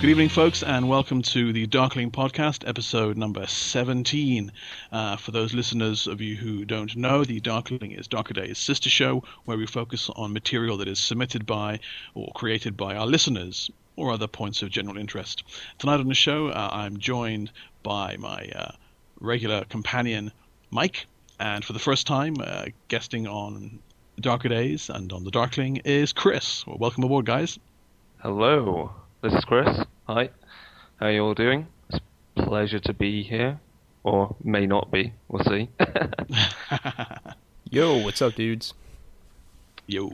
Good evening, folks, and welcome to the Darkling Podcast, episode number 17. For those listeners of you who don't know, the Darkling is Darker Days' sister show, where we focus on material that is submitted by or created by our listeners or other points of general interest. Tonight on the show, I'm joined by my regular companion, Mike, and for the first time, guesting on Darker Days and on the Darkling is Chris. Well, welcome aboard, guys. Hello. This is Chris. Hi, how are you all doing? It's a pleasure to be here, or may not be, we'll see. Yo, what's up, dudes? Yo.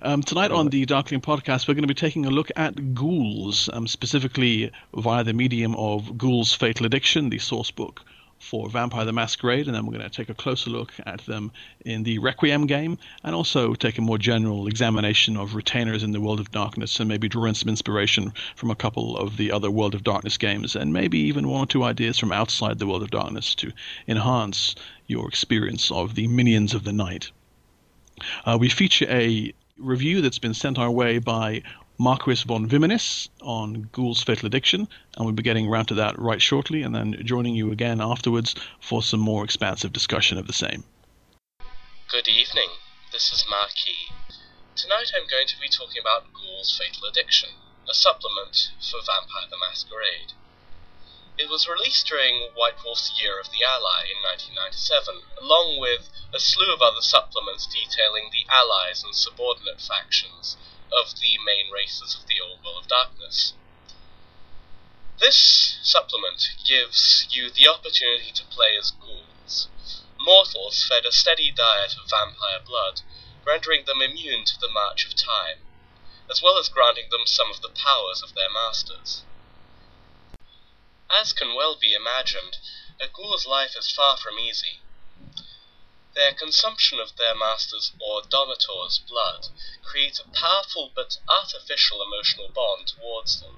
Tonight on the Darkling Podcast, we're going to be taking a look at ghouls, specifically via the medium of Ghouls' Fatal Addiction, the source book for Vampire the Masquerade, and then we're going to take a closer look at them in the Requiem game, and also take a more general examination of retainers in the World of Darkness, and maybe draw in some inspiration from a couple of the other World of Darkness games, and maybe even one or two ideas from outside the World of Darkness to enhance your experience of the Minions of the Night. We feature a review that's been sent our way by Marquis von Wimenis on Ghouls' Fatal Addiction, and we'll be getting round to that right shortly, and then joining you again afterwards for some more expansive discussion of the same. Good evening, this is Marquis. Tonight I'm going to be talking about Ghouls' Fatal Addiction, a supplement for Vampire the Masquerade. It was released during White Wolf's Year of the Ally in 1997, along with a slew of other supplements detailing the allies and subordinate factions of the main races of the Old World of Darkness. This supplement gives you the opportunity to play as ghouls, mortals fed a steady diet of vampire blood, rendering them immune to the march of time, as well as granting them some of the powers of their masters. As can well be imagined, a ghoul's life is far from easy. Their consumption of their master's or domitor's blood creates a powerful but artificial emotional bond towards them.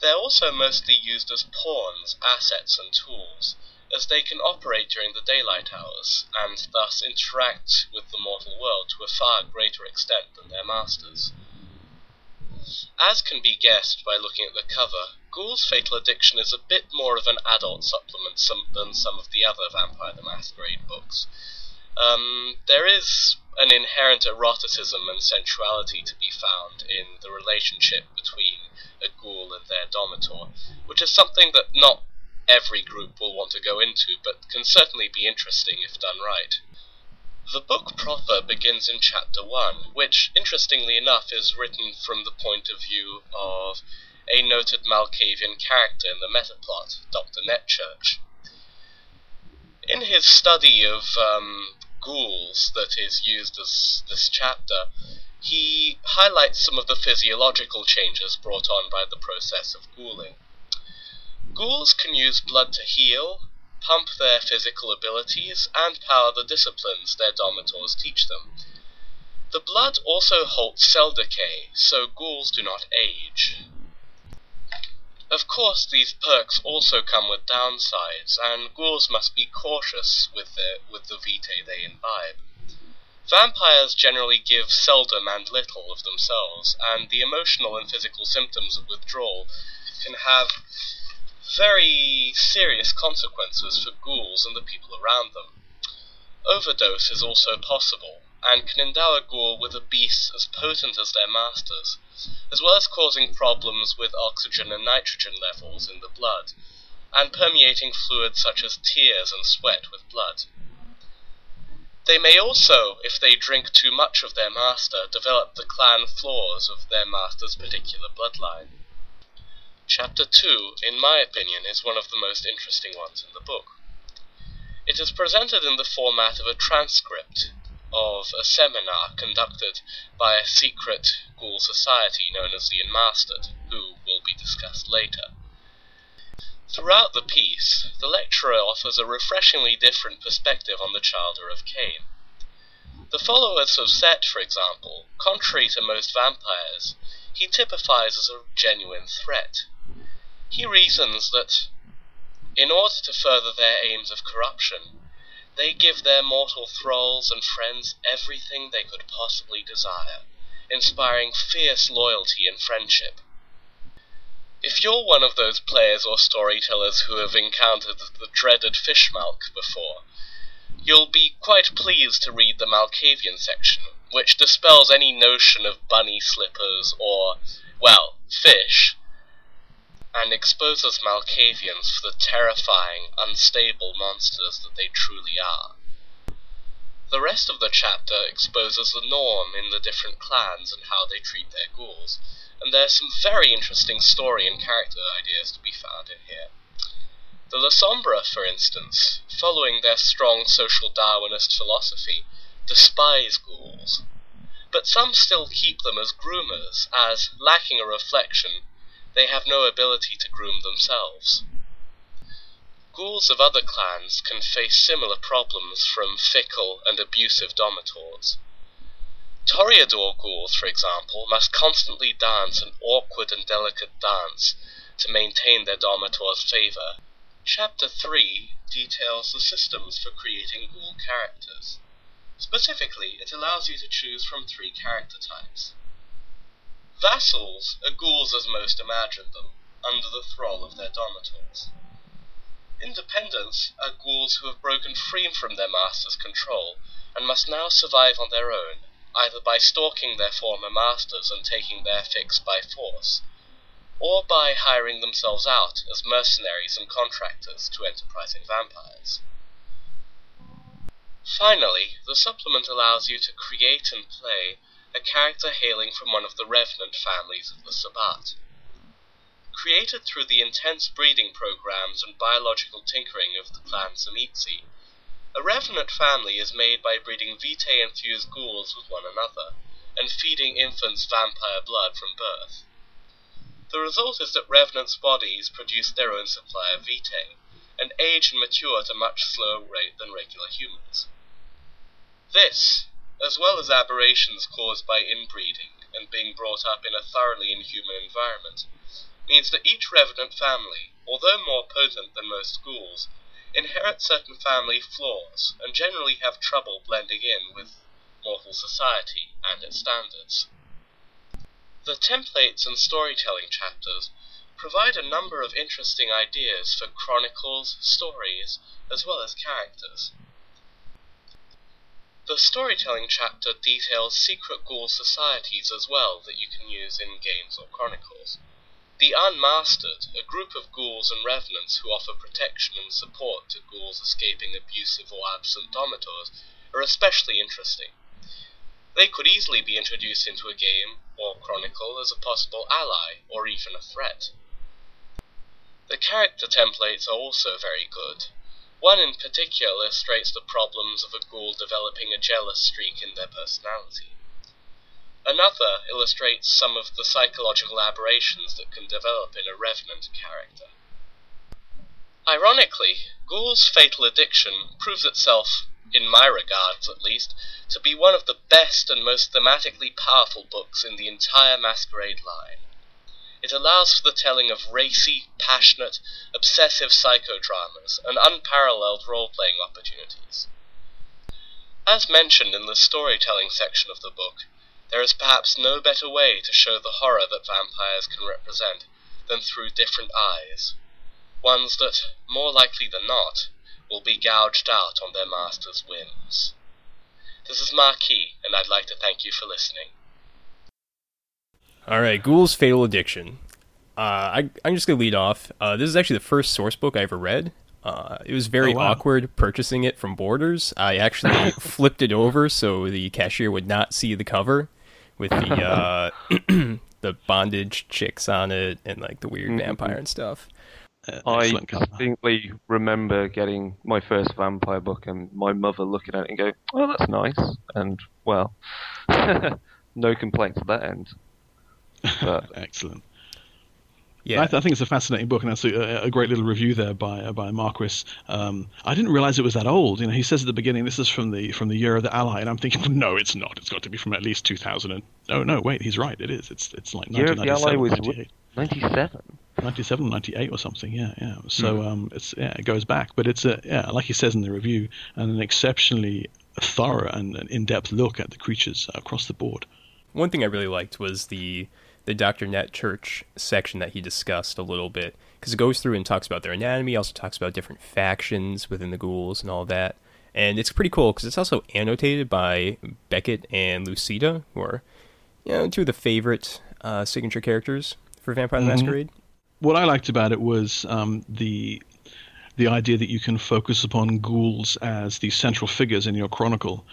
They're also mostly used as pawns, assets, and tools, as they can operate during the daylight hours, and thus interact with the mortal world to a far greater extent than their masters. As can be guessed by looking at the cover, Ghouls' Fatal Addiction is a bit more of an adult supplement than some of the other Vampire the Masquerade books. There is an inherent eroticism and sensuality to be found in the relationship between a ghoul and their domitor, which is something that not every group will want to go into, but can certainly be interesting if done right. The book proper begins in Chapter 1, which, interestingly enough, is written from the point of view of a noted Malkavian character in the metaplot, Dr. Netchurch. In his study of ghouls that is used as this chapter, he highlights some of the physiological changes brought on by the process of ghouling. Ghouls can use blood to heal, pump their physical abilities, and power the disciplines their domitors teach them. The blood also halts cell decay, so ghouls do not age. Of course, these perks also come with downsides, and ghouls must be cautious with the vitae they imbibe. Vampires generally give seldom and little of themselves, and the emotional and physical symptoms of withdrawal can have very serious consequences for ghouls and the people around them. Overdose is also possible, and can endow a ghoul with a beast as potent as their masters, as well as causing problems with oxygen and nitrogen levels in the blood, and permeating fluids such as tears and sweat with blood. They may also, if they drink too much of their master, develop the clan flaws of their master's particular bloodline. Chapter 2, in my opinion, is one of the most interesting ones in the book. It is presented in the format of a transcript of a seminar conducted by a secret ghoul society known as the Unmastered, who will be discussed later. Throughout the piece, the lecturer offers a refreshingly different perspective on the Childer of Cain. The Followers of Set, for example, contrary to most vampires, he typifies as a genuine threat. He reasons that, in order to further their aims of corruption, they give their mortal thralls and friends everything they could possibly desire, inspiring fierce loyalty and friendship. If you're one of those players or storytellers who have encountered the dreaded fishmalk before, you'll be quite pleased to read the Malkavian section, which dispels any notion of bunny slippers or, well, fish, and exposes Malkavians for the terrifying, unstable monsters that they truly are. The rest of the chapter exposes the norm in the different clans and how they treat their ghouls, and there's some very interesting story and character ideas to be found in here. The Lasombra, for instance, following their strong social Darwinist philosophy, despise ghouls, but some still keep them as groomers, as, lacking a reflection, they have no ability to groom themselves. Ghouls of other clans can face similar problems from fickle and abusive domitors. Toreador ghouls, for example, must constantly dance an awkward and delicate dance to maintain their domitor's favour. Chapter 3 details the systems for creating ghoul characters. Specifically, it allows you to choose from three character types. Vassals are ghouls as most imagined them, under the thrall of their domitors. Independents are ghouls who have broken free from their master's control and must now survive on their own, either by stalking their former masters and taking their fix by force, or by hiring themselves out as mercenaries and contractors to enterprising vampires. Finally, the supplement allows you to create and play a character hailing from one of the Revenant families of the Sabbat. Created through the intense breeding programs and biological tinkering of the Clan Samedi, a Revenant family is made by breeding Vitae-enthused ghouls with one another and feeding infants vampire blood from birth. The result is that Revenant's bodies produce their own supply of Vitae and age and mature at a much slower rate than regular humans. This, as well as aberrations caused by inbreeding and being brought up in a thoroughly inhuman environment, means that each Revenant family, although more potent than most ghouls, inherit certain family flaws and generally have trouble blending in with mortal society and its standards. The templates and storytelling chapters provide a number of interesting ideas for chronicles, stories, as well as characters. The storytelling chapter details secret ghoul societies as well that you can use in games or chronicles. The Unmastered, a group of ghouls and revenants who offer protection and support to ghouls escaping abusive or absent domitors, are especially interesting. They could easily be introduced into a game or chronicle as a possible ally or even a threat. The character templates are also very good. One in particular illustrates the problems of a ghoul developing a jealous streak in their personality. Another illustrates some of the psychological aberrations that can develop in a Revenant character. Ironically, Ghouls' Fatal Addiction proves itself, in my regards at least, to be one of the best and most thematically powerful books in the entire Masquerade line. It allows for the telling of racy, passionate, obsessive psychodramas and unparalleled role-playing opportunities. As mentioned in the storytelling section of the book, there is perhaps no better way to show the horror that vampires can represent than through different eyes, ones that, more likely than not, will be gouged out on their master's whims. This is Marquis, and I'd like to thank you for listening. All right, Ghouls' Fatal Addiction. I'm just going to lead off. This is actually the first source book I ever read. It was very awkward purchasing it from Borders. I actually flipped it over so the cashier would not see the cover with the the bondage chicks on it and like the weird vampire and stuff. I distinctly remember getting my first vampire book and my mother looking at it and going, "Oh, that's nice," and well, no complaints at that end. But, excellent. Yeah. I think it's a fascinating book, and that's a great little review there by Marquis. I didn't realize it was that old. You know, he says at the beginning, this is from the Year of the Ally, and I'm thinking, no, it's not. It's got to be from at least 2000. And no, wait, he's right. It is. It's like 1997, 97, 98 or something, yeah. So it goes back, but it's like he says in the review, an exceptionally thorough and an in-depth look at the creatures across the board. One thing I really liked was the Dr. Netchurch section that he discussed a little bit, because it goes through and talks about their anatomy, also talks about different factions within the ghouls and all that, and it's pretty cool because it's also annotated by Beckett and Lucida, who are, you know, two of the favorite signature characters for Vampire the Masquerade. What I liked about it was the idea that you can focus upon ghouls as the central figures in your chronicle.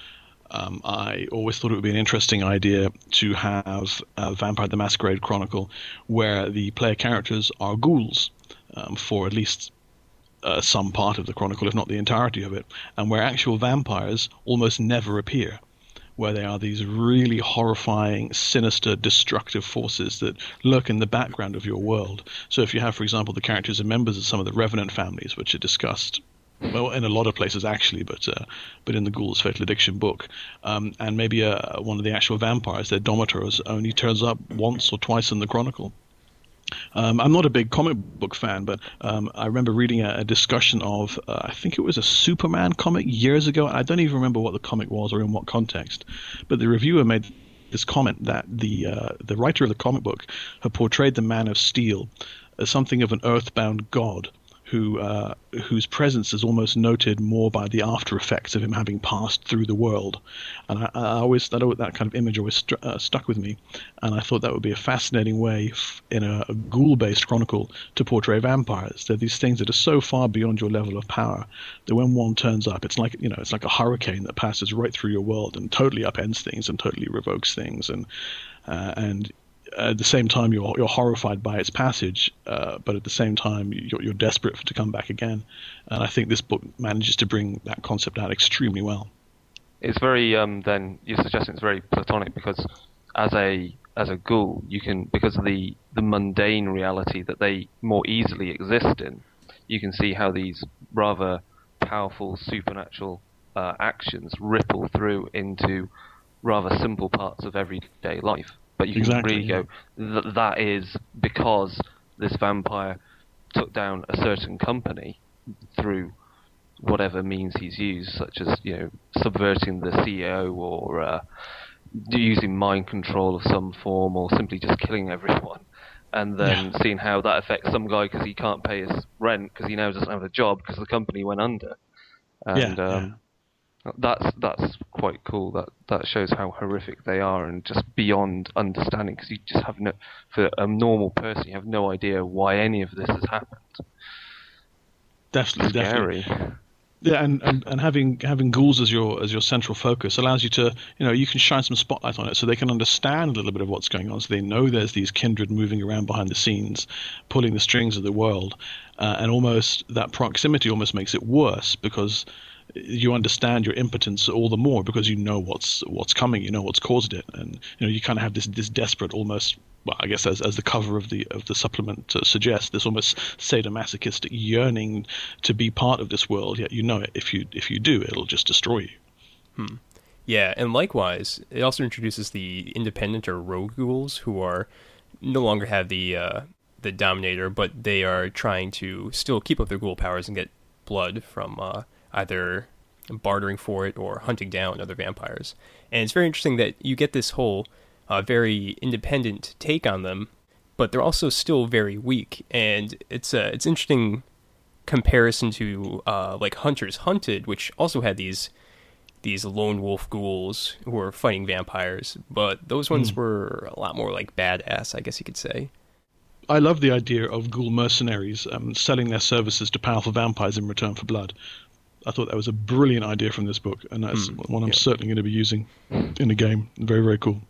I always thought it would be an interesting idea to have a Vampire the Masquerade chronicle where the player characters are ghouls for at least some part of the chronicle, if not the entirety of it, and where actual vampires almost never appear, where they are these really horrifying, sinister, destructive forces that lurk in the background of your world. So if you have, for example, the characters and members of some of the Revenant families, which are discussed, well, in a lot of places actually, but in the Ghouls' Fatal Addiction book, and maybe one of the actual vampires, their Domitors, only turns up once or twice in the chronicle. I'm not a big comic book fan, but I remember reading a discussion of, I think it was a Superman comic years ago. I don't even remember what the comic was or in what context, but the reviewer made this comment that the writer of the comic book had portrayed the Man of Steel as something of an earthbound god whose presence is almost noted more by the after effects of him having passed through the world. And I always, that kind of image always stuck with me, and I thought that would be a fascinating way in a ghoul-based chronicle to portray vampires. They're these things that are so far beyond your level of power that when one turns up, it's like, you know, it's like a hurricane that passes right through your world and totally upends things and totally revokes things, and at the same time, you're horrified by its passage, but at the same time, you're desperate to come back again. And I think this book manages to bring that concept out extremely well. It's very then you're suggesting it's very platonic, because as a ghoul, you can, because of the mundane reality that they more easily exist in, you can see how these rather powerful supernatural actions ripple through into rather simple parts of everyday life. But you can really go, that is because this vampire took down a certain company through whatever means he's used, such as, you know, subverting the CEO or using mind control of some form, or simply just killing everyone. And then seeing how that affects some guy because he can't pay his rent because he now doesn't have a job because the company went under. And That's quite cool. That shows how horrific they are and just beyond understanding, because you just have no, for a normal person, you have no idea why any of this has happened. Definitely. Yeah, and having ghouls as your central focus allows you to, you know, you can shine some spotlight on it so they can understand a little bit of what's going on, so they know there's these kindred moving around behind the scenes, pulling the strings of the world, and almost that proximity almost makes it worse, because you understand your impotence all the more because you know what's coming, you know what's caused it, and you know you kind of have this desperate, almost, well, I guess as the cover of the supplement suggests, this almost sadomasochistic yearning to be part of this world. Yet you know it, if you do, it'll just destroy you. Yeah, and likewise, it also introduces the independent or rogue ghouls who are no longer have the dominator, but they are trying to still keep up their ghoul powers and get blood from either bartering for it or hunting down other vampires. And it's very interesting that you get this whole very independent take on them, but they're also still very weak. And it's interesting comparison to like Hunters Hunted, which also had these lone wolf ghouls who were fighting vampires, but those ones were a lot more like badass, I guess you could say. I love the idea of ghoul mercenaries selling their services to powerful vampires in return for blood. I thought that was a brilliant idea from this book, and that's one I'm certainly going to be using in a game. Very, very cool.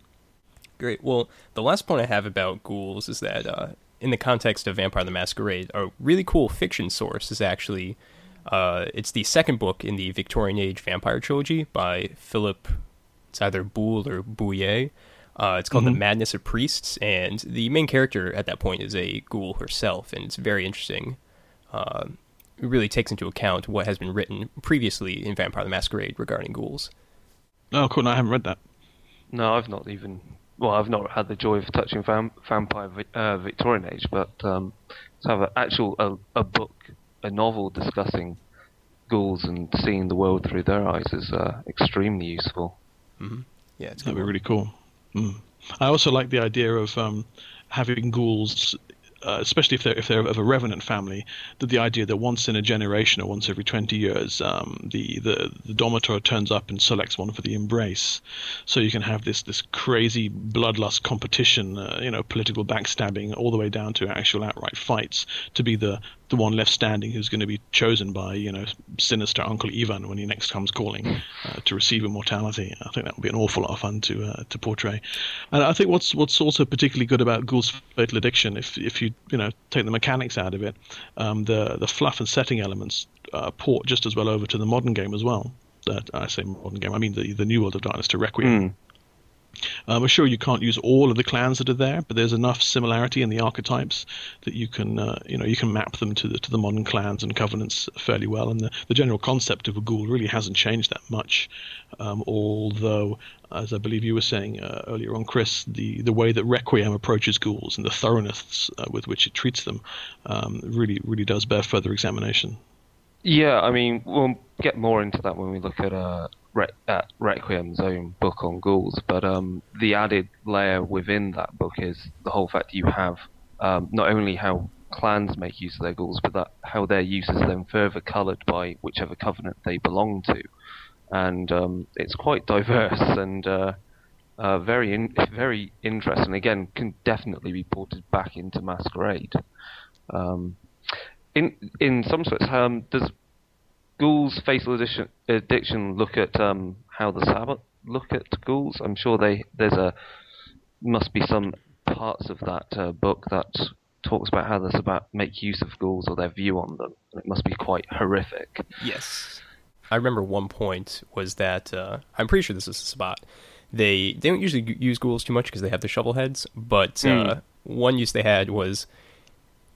Great. Well, the last point I have about ghouls is that in the context of Vampire the Masquerade, a really cool fiction source is actually, it's the second book in the Victorian Age Vampire Trilogy by Philip, it's either Boole or Bouillet. It's called The Madness of Priests, and the main character at that point is a ghoul herself, and it's very interesting. It really takes into account what has been written previously in Vampire the Masquerade regarding ghouls. Oh, cool. No, I haven't read that. No, I've not even... Well, I've not had the joy of touching Vampire Victorian Age, but to have an actual book, a novel discussing ghouls and seeing the world through their eyes is extremely useful. Mm-hmm. Yeah, it's that'd be really cool. Mm. I also like the idea of having ghouls, especially if they're of a Revenant family, that the idea that once in a generation or once every 20 years, the Domitor turns up and selects one for the embrace. So you can have this crazy bloodlust competition, political backstabbing, all the way down to actual outright fights to be the one left standing who's going to be chosen by, sinister Uncle Ivan when he next comes calling to receive immortality. I think that would be an awful lot of fun to portray. And I think what's also particularly good about Ghouls' Fatal Addiction, if you take the mechanics out of it, the fluff and setting elements port just as well over to the modern game as well. I say modern game, I mean the New World of Darkness to Requiem. Mm. I'm sure you can't use all of the clans that are there, but there's enough similarity in the archetypes that you can, map them to the modern clans and covenants fairly well. And the general concept of a ghoul really hasn't changed that much, although, as I believe you were saying earlier on, Chris, the way that Requiem approaches ghouls and the thoroughness with which it treats them really, really does bear further examination. Yeah, I mean, we'll get more into that when we look at Requiem's own book on ghouls, but the added layer within that book is the whole fact that you have not only how clans make use of their ghouls, but that how their use is then further coloured by whichever covenant they belong to. And it's quite diverse and very interesting. Again, can definitely be ported back into Masquerade. In some sorts, does Ghouls' Fatal Addiction look at how the Sabbat look at ghouls? I'm sure there must be some parts of that book that talks about how the Sabbat make use of ghouls or their view on them. It must be quite horrific. Yes, I remember one point was that I'm pretty sure this is the Sabbat. They don't usually use ghouls too much because they have the shovel heads, but one use they had was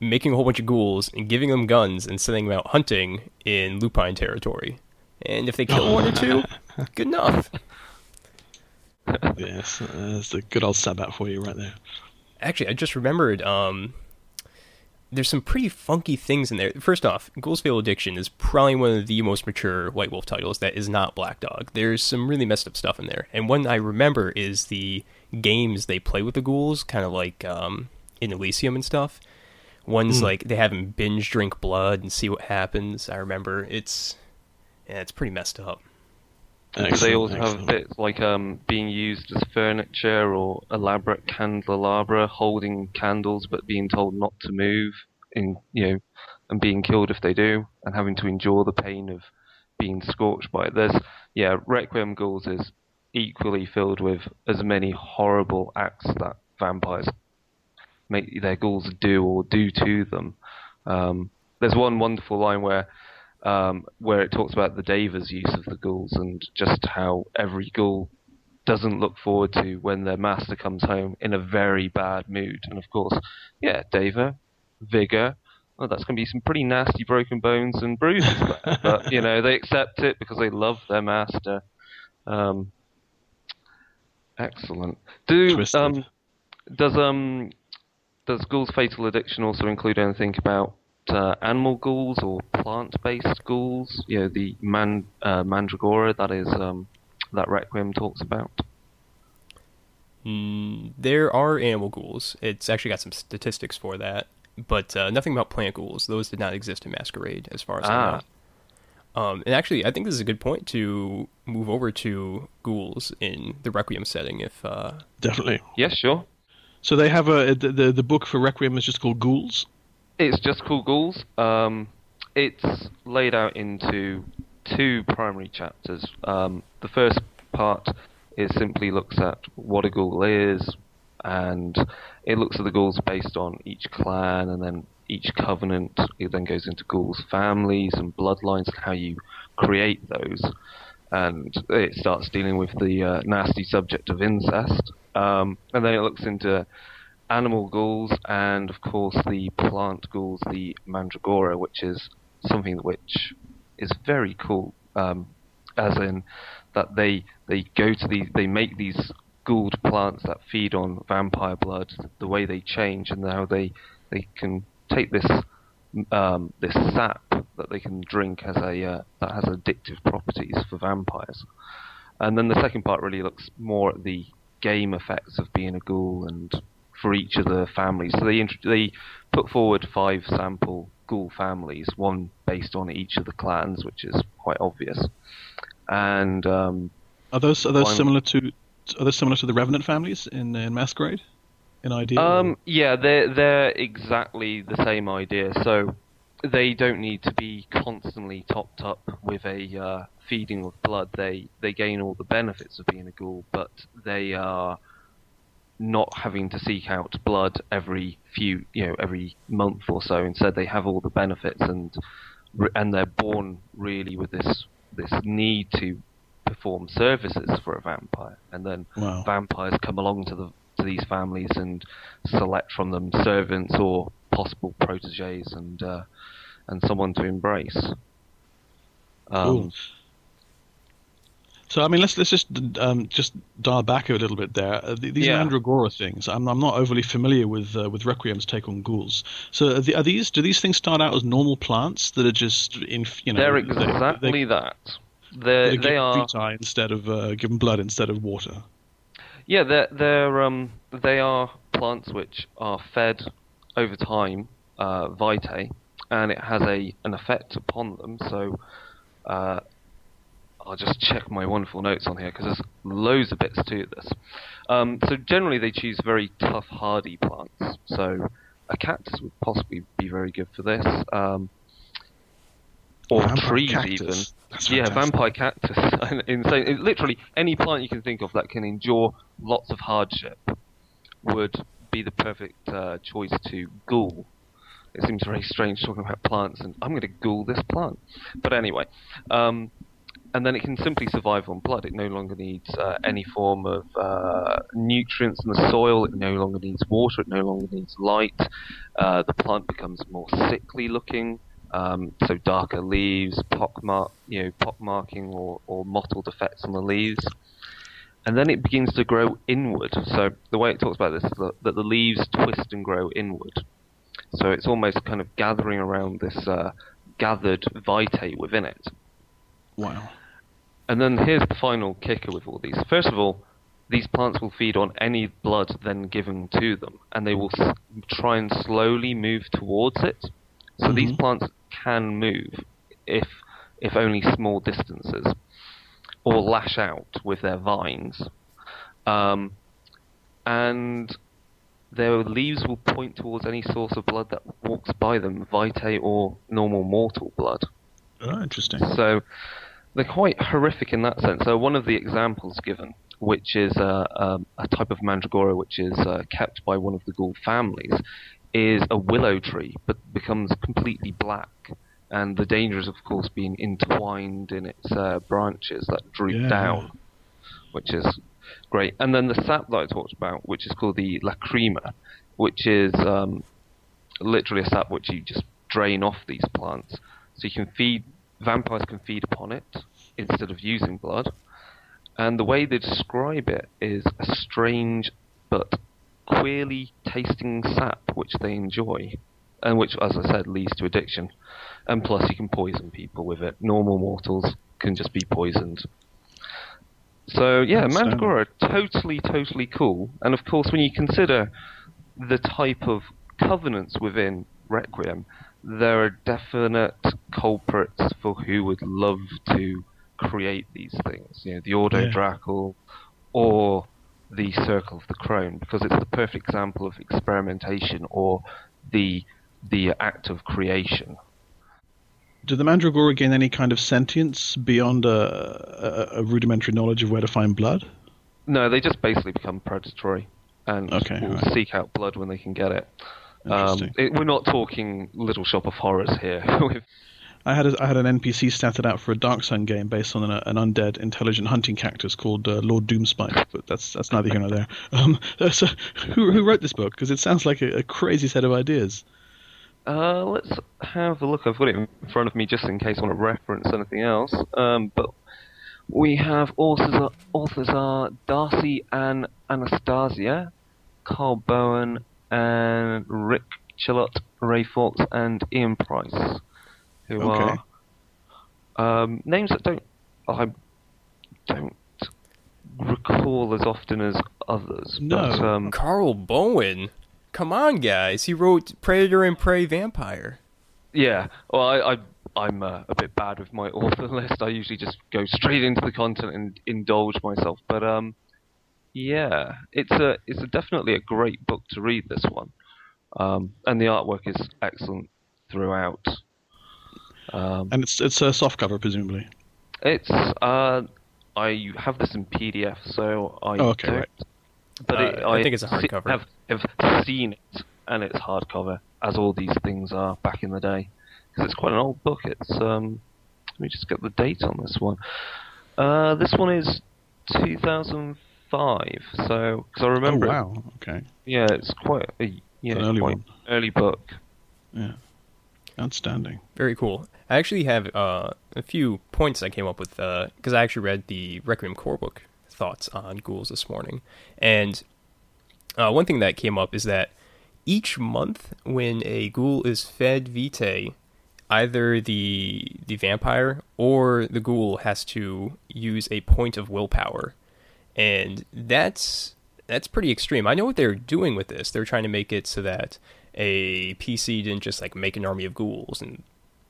making a whole bunch of ghouls and giving them guns and sending them out hunting in lupine territory. And if they kill one or two, good enough. Yes, that's the good old Sabbat for you right there. Actually, I just remembered, there's some pretty funky things in there. First off, Ghouls' Fatal Addiction is probably one of the most mature White Wolf titles that is not Black Dog. There's some really messed up stuff in there. And one I remember is the games they play with the ghouls, kind of like in Elysium and stuff. One's like they have him binge drink blood and see what happens. I remember it's pretty messed up. They also have bits like being used as furniture or elaborate candelabra, holding candles but being told not to move, and being killed if they do, and having to endure the pain of being scorched by this. Yeah, Requiem Ghouls is equally filled with as many horrible acts that vampires make their ghouls do to them. There's one wonderful line where it talks about the Devas' use of the ghouls and just how every ghoul doesn't look forward to when their master comes home in a very bad mood. And of course, yeah, Deva, Vigor, well, that's going to be some pretty nasty broken bones and bruises. But, they accept it because they love their master. Excellent. Does Ghouls' Fatal Addiction also include anything about animal ghouls or plant-based ghouls? The Mandragora that Requiem talks about. There are animal ghouls. It's actually got some statistics for that, but nothing about plant ghouls. Those did not exist in Masquerade, as far as I know. And actually, I think this is a good point to move over to ghouls in the Requiem setting. If definitely, yes, sure. So they have the book for Requiem is just called Ghouls? It's just called Ghouls. It's laid out into two primary chapters. The first part is simply looks at what a ghoul is, and it looks at the ghouls based on each clan and then each covenant. It then goes into ghouls' families and bloodlines and how you create those. and it starts dealing with the nasty subject of incest. And then it looks into animal ghouls and, of course, the plant ghouls, the Mandragora, which is something which is very cool, as in that they go to these, they make these ghouled plants that feed on vampire blood, the way they change, and how they can take this this sap that they can drink as a that has addictive properties for vampires. And then the second part really looks more at the game effects of being a ghoul and for each of the families. So they put forward 5 sample ghoul families, one based on each of the clans, which is quite obvious. And are those similar to the Revenant families in Masquerade? An idea? Yeah, they're exactly the same idea. So they don't need to be constantly topped up with a feeding of blood. They gain all the benefits of being a ghoul, but they are not having to seek out blood every month or so. Instead, they have all the benefits, and they're born really with this need to perform services for a vampire. And then vampires come along to these families and select from them servants or possible proteges and someone to embrace. So I mean, let's just dial back a little bit there. These Mandragora things, I'm not overly familiar with Requiem's take on ghouls. So do these things start out as normal plants that are just they're exactly that. They are vitae instead of given blood instead of water. Yeah, they are plants which are fed over time vitae, and it has an effect upon them. So I'll just check my wonderful notes on here because there's loads of bits to this. So generally they choose very tough, hardy plants. So a cactus would possibly be very good for this. Or vampire trees, cactus. Even. That's vampire cactus. Insane. Literally, any plant you can think of that can endure lots of hardship would be the perfect choice to ghoul. It seems very strange talking about plants, and I'm going to ghoul this plant. But anyway, and then it can simply survive on blood. It no longer needs any form of nutrients in the soil. It no longer needs water. It no longer needs light. The plant becomes more sickly looking. So darker leaves, pockmarking or mottled effects on the leaves. And then it begins to grow inward. So the way it talks about this is that the leaves twist and grow inward. So it's almost kind of gathering around this gathered vitae within it. Wow. And then here's the final kicker with all these. First of all, these plants will feed on any blood then given to them, and they will try and slowly move towards it. So these plants can move, if only small distances, or lash out with their vines. And their leaves will point towards any source of blood that walks by them, vitae or normal mortal blood. Oh, interesting. So they're quite horrific in that sense. So one of the examples given, which is a type of Mandragora which is kept by one of the ghoul families, is a willow tree, but becomes completely black. And the danger is, of course, being entwined in its branches that droop down, which is great. And then the sap that I talked about, which is called the lacrima, which is literally a sap which you just drain off these plants. So you can vampires can feed upon it instead of using blood. And the way they describe it is a strange but queerly tasting sap which they enjoy, and which, as I said, leads to addiction. And plus you can poison people with it. Normal mortals can just be poisoned. So yeah, Mandragora are totally cool. And of course when you consider the type of covenants within Requiem, there are definite culprits for who would love to create these things. The Ordo Dracul or the Circle of the Crone, because it's the perfect example of experimentation or the act of creation. Do the Mandragora gain any kind of sentience beyond a rudimentary knowledge of where to find blood? No, they just basically become predatory and seek out blood when they can get it. We're not talking Little Shop of Horrors here. I had an NPC statted out for a Dark Sun game based on an undead intelligent hunting cactus called Lord Doomspike, but that's neither here nor there. So who wrote this book? Because it sounds like a crazy set of ideas. Let's have a look. I've got it in front of me just in case I want to reference anything else. But we have authors are Darcy and Anastasia, Carl Bowen, and Rick Chillott, Ray Fawkes, and Ian Price, who are names that I don't recall as often as others. No, but, Carl Bowen. Come on, guys. He wrote Predator and Prey Vampire. Yeah. Well, I'm a bit bad with my author list. I usually just go straight into the content and indulge myself. But yeah, it's definitely a great book to read. This one, and the artwork is excellent throughout. And it's a soft cover, presumably. It's I have this in PDF, so I don't. Right. But I think it's a hardcover. I've seen it, and it's hardcover, as all these things are back in the day. Because it's quite an old book. It's let me just get the date on this one. This one is 2005. So because I remember. Oh wow! Okay. Yeah, it's quite an early book. Yeah. Outstanding. Very cool. I actually have a few points I came up with because I actually read the Requiem Core book thoughts on ghouls this morning. And one thing that came up is that each month when a ghoul is fed vitae, either the vampire or the ghoul has to use a point of willpower. And that's pretty extreme. I know what they're doing with this. They're trying to make it so that a PC didn't just like make an army of ghouls and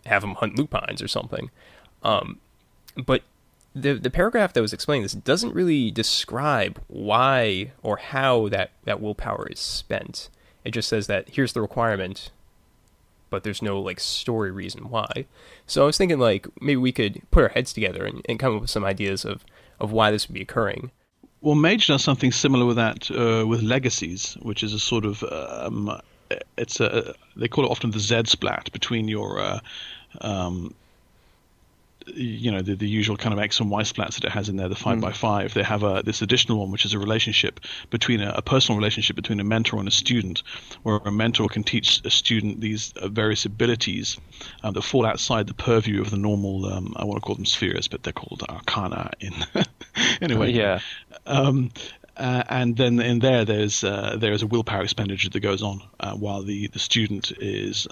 have them hunt lupines or something. But the paragraph that was explaining this doesn't really describe why or how that willpower is spent. It just says that here's the requirement, but there's no like story reason why. So I was thinking like maybe we could put our heads together and come up with some ideas of why this would be occurring. Well, Mage does something similar with that with Legacies, which is a sort of it's a they call it often the Z splat between your you know the usual kind of X and Y splats that it has in there, the 5x5. They have this additional one, which is a relationship between a personal relationship between a mentor and a student, where a mentor can teach a student these various abilities that fall outside the purview of the normal. I want to call them spheres, but they're called arcana. In anyway, yeah. And then in there is a willpower expenditure that goes on while the student is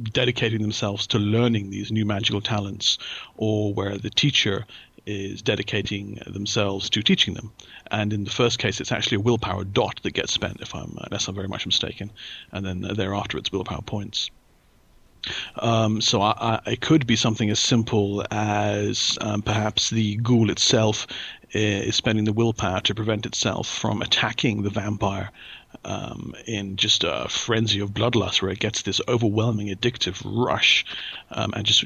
dedicating themselves to learning these new magical talents, or where the teacher is dedicating themselves to teaching them. And in the first case, it's actually a willpower dot that gets spent, unless I'm very much mistaken. And then thereafter, it's willpower points. So it could be something as simple as perhaps the ghoul itself is spending the willpower to prevent itself from attacking the vampire in just a frenzy of bloodlust, where it gets this overwhelming addictive rush and just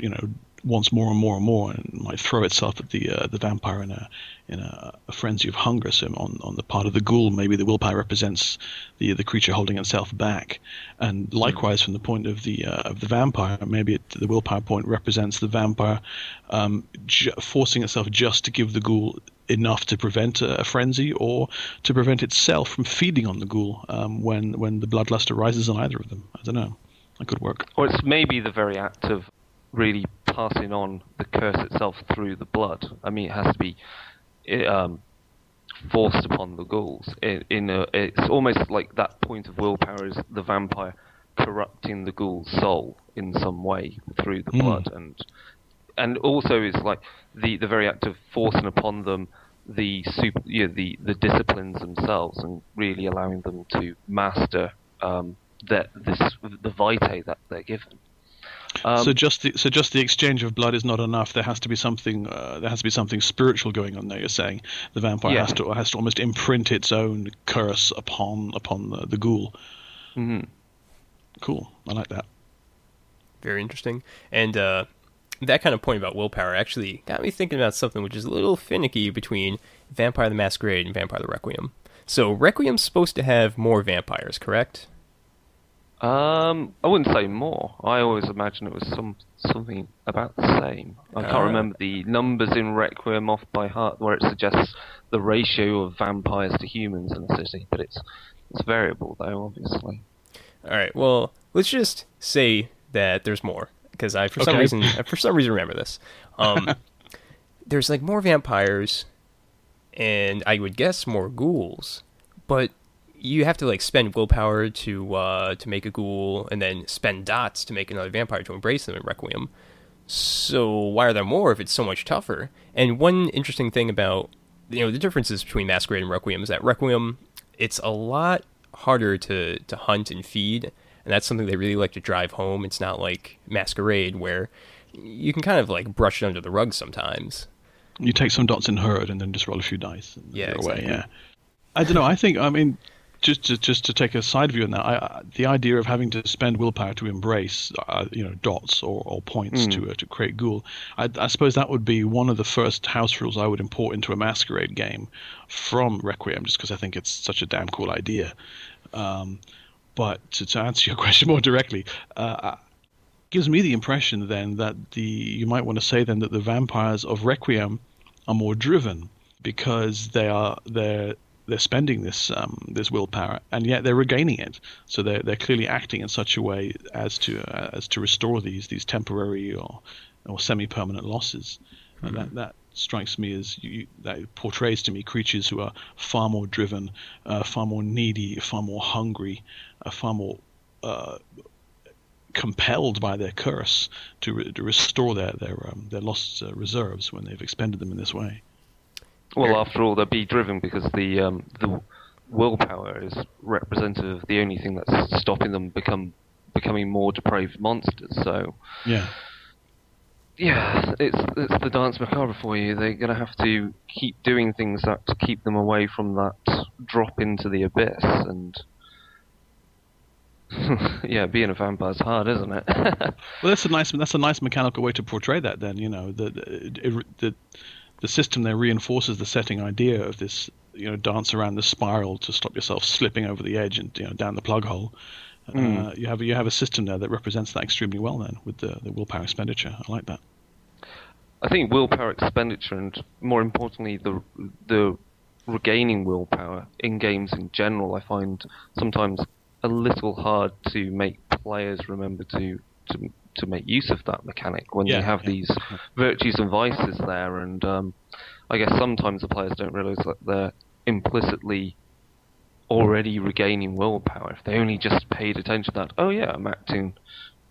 wants more and more and more, and might throw itself at the vampire in a frenzy of hunger. So on the part of the ghoul, maybe the willpower represents the creature holding itself back, and likewise from the point of the vampire, maybe the willpower point represents the vampire forcing itself just to give the ghoul enough to prevent a frenzy, or to prevent itself from feeding on the ghoul when the bloodlust arises on either of them. I don't know. That could work. Or it's maybe the very act of really passing on the curse itself through the blood. I mean, it has to be forced upon the ghouls. It's almost like that point of willpower is the vampire corrupting the ghoul's soul in some way through the blood, and also it's like the very act of forcing upon them the disciplines themselves, and really allowing them to master the vitae that they're given. So just the exchange of blood is not enough. There has to be something. There has to be something spiritual going on there. You're saying the vampire has to almost imprint its own curse upon the ghoul. Mm-hmm. Cool. I like that. Very interesting. And that kind of point about willpower actually got me thinking about something which is a little finicky between Vampire the Masquerade and Vampire the Requiem. So Requiem's supposed to have more vampires, correct? I wouldn't say more. I always imagine it was something about the same. I can't remember the numbers in Requiem off by heart, where it suggests the ratio of vampires to humans in the city, but it's variable though, obviously. All right. Well, let's just say that there's more, because I for some reason remember this. There's like more vampires, and I would guess more ghouls, but you have to like spend willpower to make a ghoul, and then spend dots to make another vampire to embrace them in Requiem. So why are there more if it's so much tougher? And one interesting thing about, you know, the differences between Masquerade and Requiem is that Requiem, it's a lot harder to hunt and feed, and that's something they really like to drive home. It's not like Masquerade, where you can kind of like brush it under the rug sometimes. You take some dots in herd and then just roll a few dice. And yeah, exactly. Yeah. I don't know. I think, I mean, just to take a side view on that, the idea of having to spend willpower to embrace, dots or points to create ghoul, I suppose that would be one of the first house rules I would import into a Masquerade game from Requiem, just because I think it's such a damn cool idea. But to answer your question more directly, gives me the impression then that you might want to say then that the vampires of Requiem are more driven, because they're spending this willpower, and yet they're regaining it. So they're clearly acting in such a way as to restore these temporary or semi-permanent losses. Mm-hmm. And that strikes me as that portrays to me creatures who are far more driven, far more needy, far more hungry, far more compelled by their curse to restore their lost reserves when they've expended them in this way. Well, after all, they'll be driven because the willpower is representative of the only thing that's stopping them becoming more depraved monsters. So yeah, it's the dance macabre for you. They're going to have to keep doing things that to keep them away from that drop into the abyss, and yeah, being a vampire's hard, isn't it? Well, that's a nice mechanical way to portray that. Then the system there reinforces the setting idea of this, dance around the spiral to stop yourself slipping over the edge and down the plug hole. You have a system there that represents that extremely well. Then with the willpower expenditure, I like that. I think willpower expenditure, and more importantly, the regaining willpower in games in general, I find sometimes a little hard to make players remember to make use of that mechanic when you have these virtues and vices there, and I guess sometimes the players don't realise that they're implicitly already regaining willpower. If they only just paid attention to that, oh yeah, I'm acting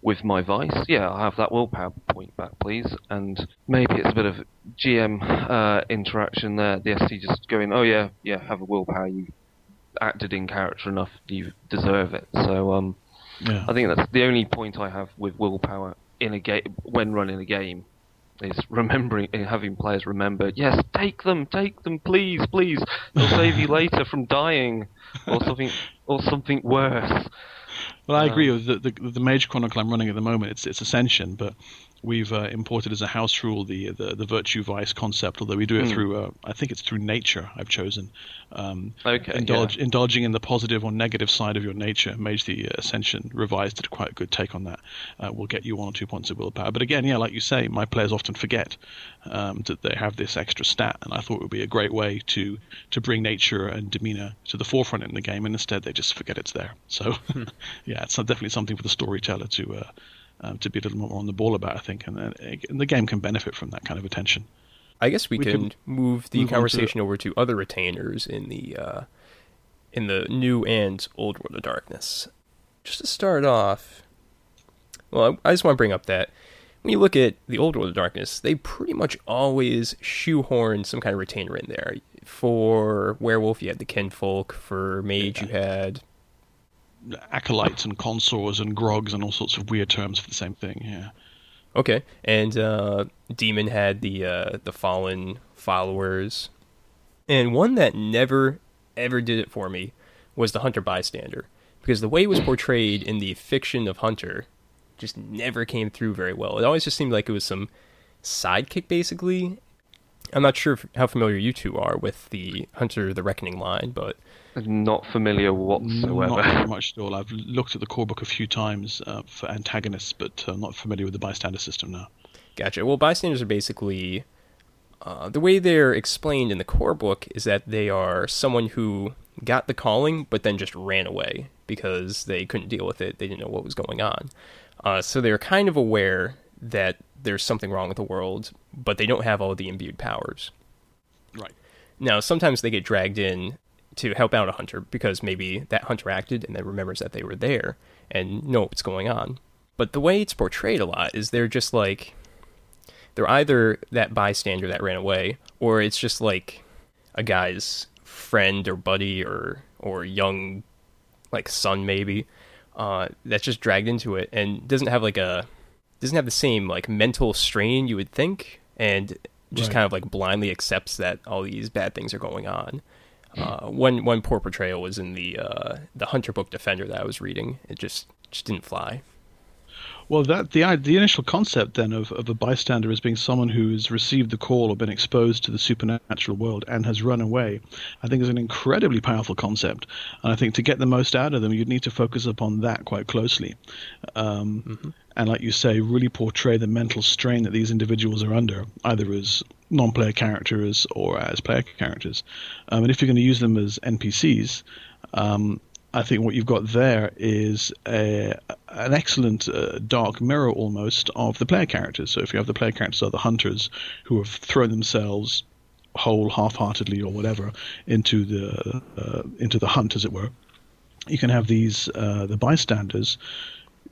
with my vice, yeah, I'll have that willpower point back, please. And maybe it's a bit of GM interaction there, the SC just going, oh yeah, have a willpower, you acted in character enough, you deserve it. So I think that's the only point I have with willpower in a game when running a game, is remembering, having players remember, yes, take them, please, they'll save you later from dying or something worse. Well, I agree with the Mage Chronicle I'm running at the moment. It's Ascension, but we've imported as a house rule the virtue vice concept, although we do it through I think it's through nature I've chosen. Indulging in the positive or negative side of your nature. Mage the Ascension revised did quite a good take on that. Will get you 1 or 2 points of willpower. But again, like you say, my players often forget that they have this extra stat, and I thought it would be a great way to bring nature and demeanor to the forefront in the game, and instead they just forget it's there. So yeah, it's definitely something for the storyteller to be a little more on the ball about, I think, and the game can benefit from that kind of attention. I guess we can move conversation over to other retainers in the New and Old World of Darkness. Just to start off, well, I just want to bring up that when you look at the Old World of Darkness, they pretty much always shoehorn some kind of retainer in there. For Werewolf, you had the Kinfolk. For Mage, you had acolytes and consors and grogs and all sorts of weird terms for the same thing. Yeah. Okay. And Demon had the fallen followers, and one that never ever did it for me was the Hunter Bystander, because the way it was portrayed in the fiction of Hunter just never came through very well. It always just seemed like it was some sidekick basically, I'm not sure how familiar you two are with the Hunter of the Reckoning line, but... Not familiar whatsoever. Not very much at all. I've looked at the core book a few times for antagonists, but I'm not familiar with the bystander system now. Gotcha. Well, bystanders are basically... the way they're explained in the core book is that they are someone who got the calling, but then just ran away because they couldn't deal with it. They didn't know what was going on. So they're kind of aware that there's something wrong with the world, but they don't have all the imbued powers. Right. Now, sometimes they get dragged in to help out a hunter because maybe that hunter acted and then remembers that they were there and know what's going on. But the way it's portrayed a lot is they're just like... They're either that bystander that ran away, or it's just like a guy's friend or buddy or young like son maybe that's just dragged into it and doesn't have the same like mental strain you would think, and just right. Kind of like blindly accepts that all these bad things are going on. One poor portrayal was in the Hunter book Defender that I was reading. It just didn't fly. Well, that the initial concept then of a bystander as being someone who's received the call or been exposed to the supernatural world and has run away, I think is an incredibly powerful concept. And I think to get the most out of them, you'd need to focus upon that quite closely. And like you say, really portray the mental strain that these individuals are under, either as non-player characters or as player characters. And if you're going to use them as NPCs... I think what you've got there is an excellent dark mirror almost of the player characters. So if you have the player characters or the hunters who have thrown themselves whole, half-heartedly or whatever into the hunt, as it were, you can have these the bystanders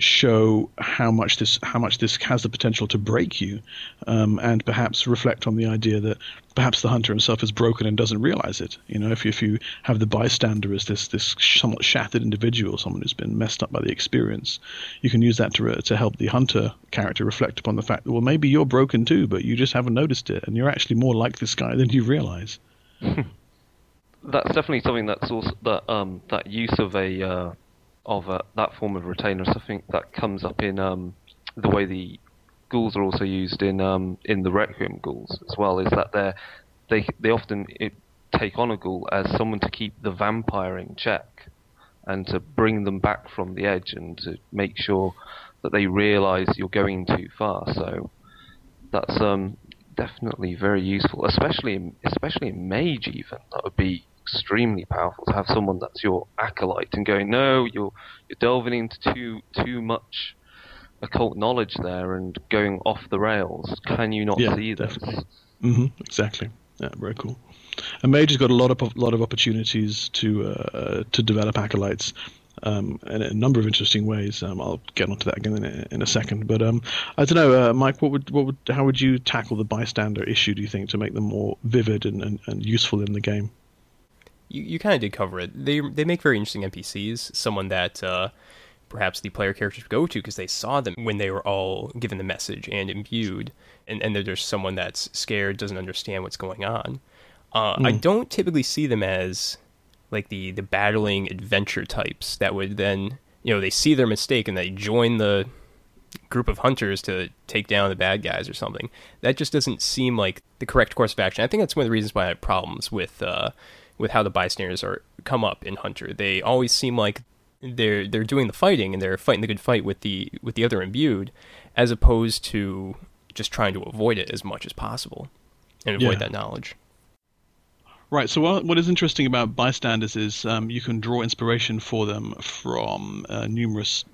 show how much this has the potential to break you, and perhaps reflect on the idea that perhaps the hunter himself is broken and doesn't realize it. You know, if you have the bystander as this somewhat shattered individual, someone who's been messed up by the experience, you can use that to help the hunter character reflect upon the fact that, well, maybe you're broken too, but you just haven't noticed it, and you're actually more like this guy than you realize. That's definitely something that's also that use of a. That form of retainer, so I think that comes up in the way the ghouls are also used in the Requiem ghouls as well, is that they often take on a ghoul as someone to keep the vampire in check and to bring them back from the edge and to make sure that they realise you're going too far. So that's definitely very useful, especially in Mage even. That would be extremely powerful to have someone that's your acolyte and going, no, you're delving into too much occult knowledge there and going off the rails. Can you not see this? Mm-hmm, exactly. Yeah, very cool. A mage has got a lot of opportunities to develop acolytes in a number of interesting ways. I'll get onto that again in a second. But I don't know, Mike. How would you tackle the bystander issue? Do you think to make them more vivid and useful in the game? You kind of did cover it. They make very interesting NPCs, someone that perhaps the player characters go to because they saw them when they were all given the message and imbued, and there's someone that's scared, doesn't understand what's going on. I don't typically see them as like the battling adventure types that would then, they see their mistake and they join the group of hunters to take down the bad guys or something. That just doesn't seem like the correct course of action. I think that's one of the reasons why I have problems with how the bystanders come up in Hunter. They always seem like they're doing the fighting and they're fighting the good fight with the other imbued, as opposed to just trying to avoid it as much as possible and avoid that knowledge. Right, so what is interesting about bystanders is you can draw inspiration for them from numerous,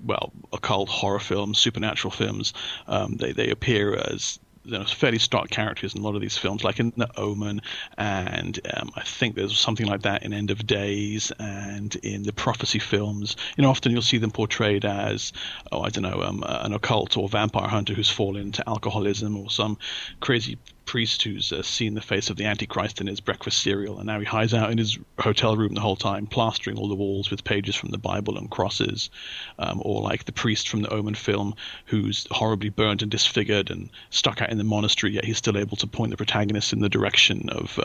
occult horror films, supernatural films. They appear as... fairly stark characters in a lot of these films, like in The Omen, and I think there's something like that in End of Days and in the Prophecy films. Often you'll see them portrayed as, an occult or vampire hunter who's fallen to alcoholism, or some crazy priest who's seen the face of the Antichrist in his breakfast cereal, and now he hides out in his hotel room the whole time, plastering all the walls with pages from the Bible and crosses, or like the priest from the Omen film who's horribly burned and disfigured and stuck out in the monastery, yet he's still able to point the protagonist in the direction of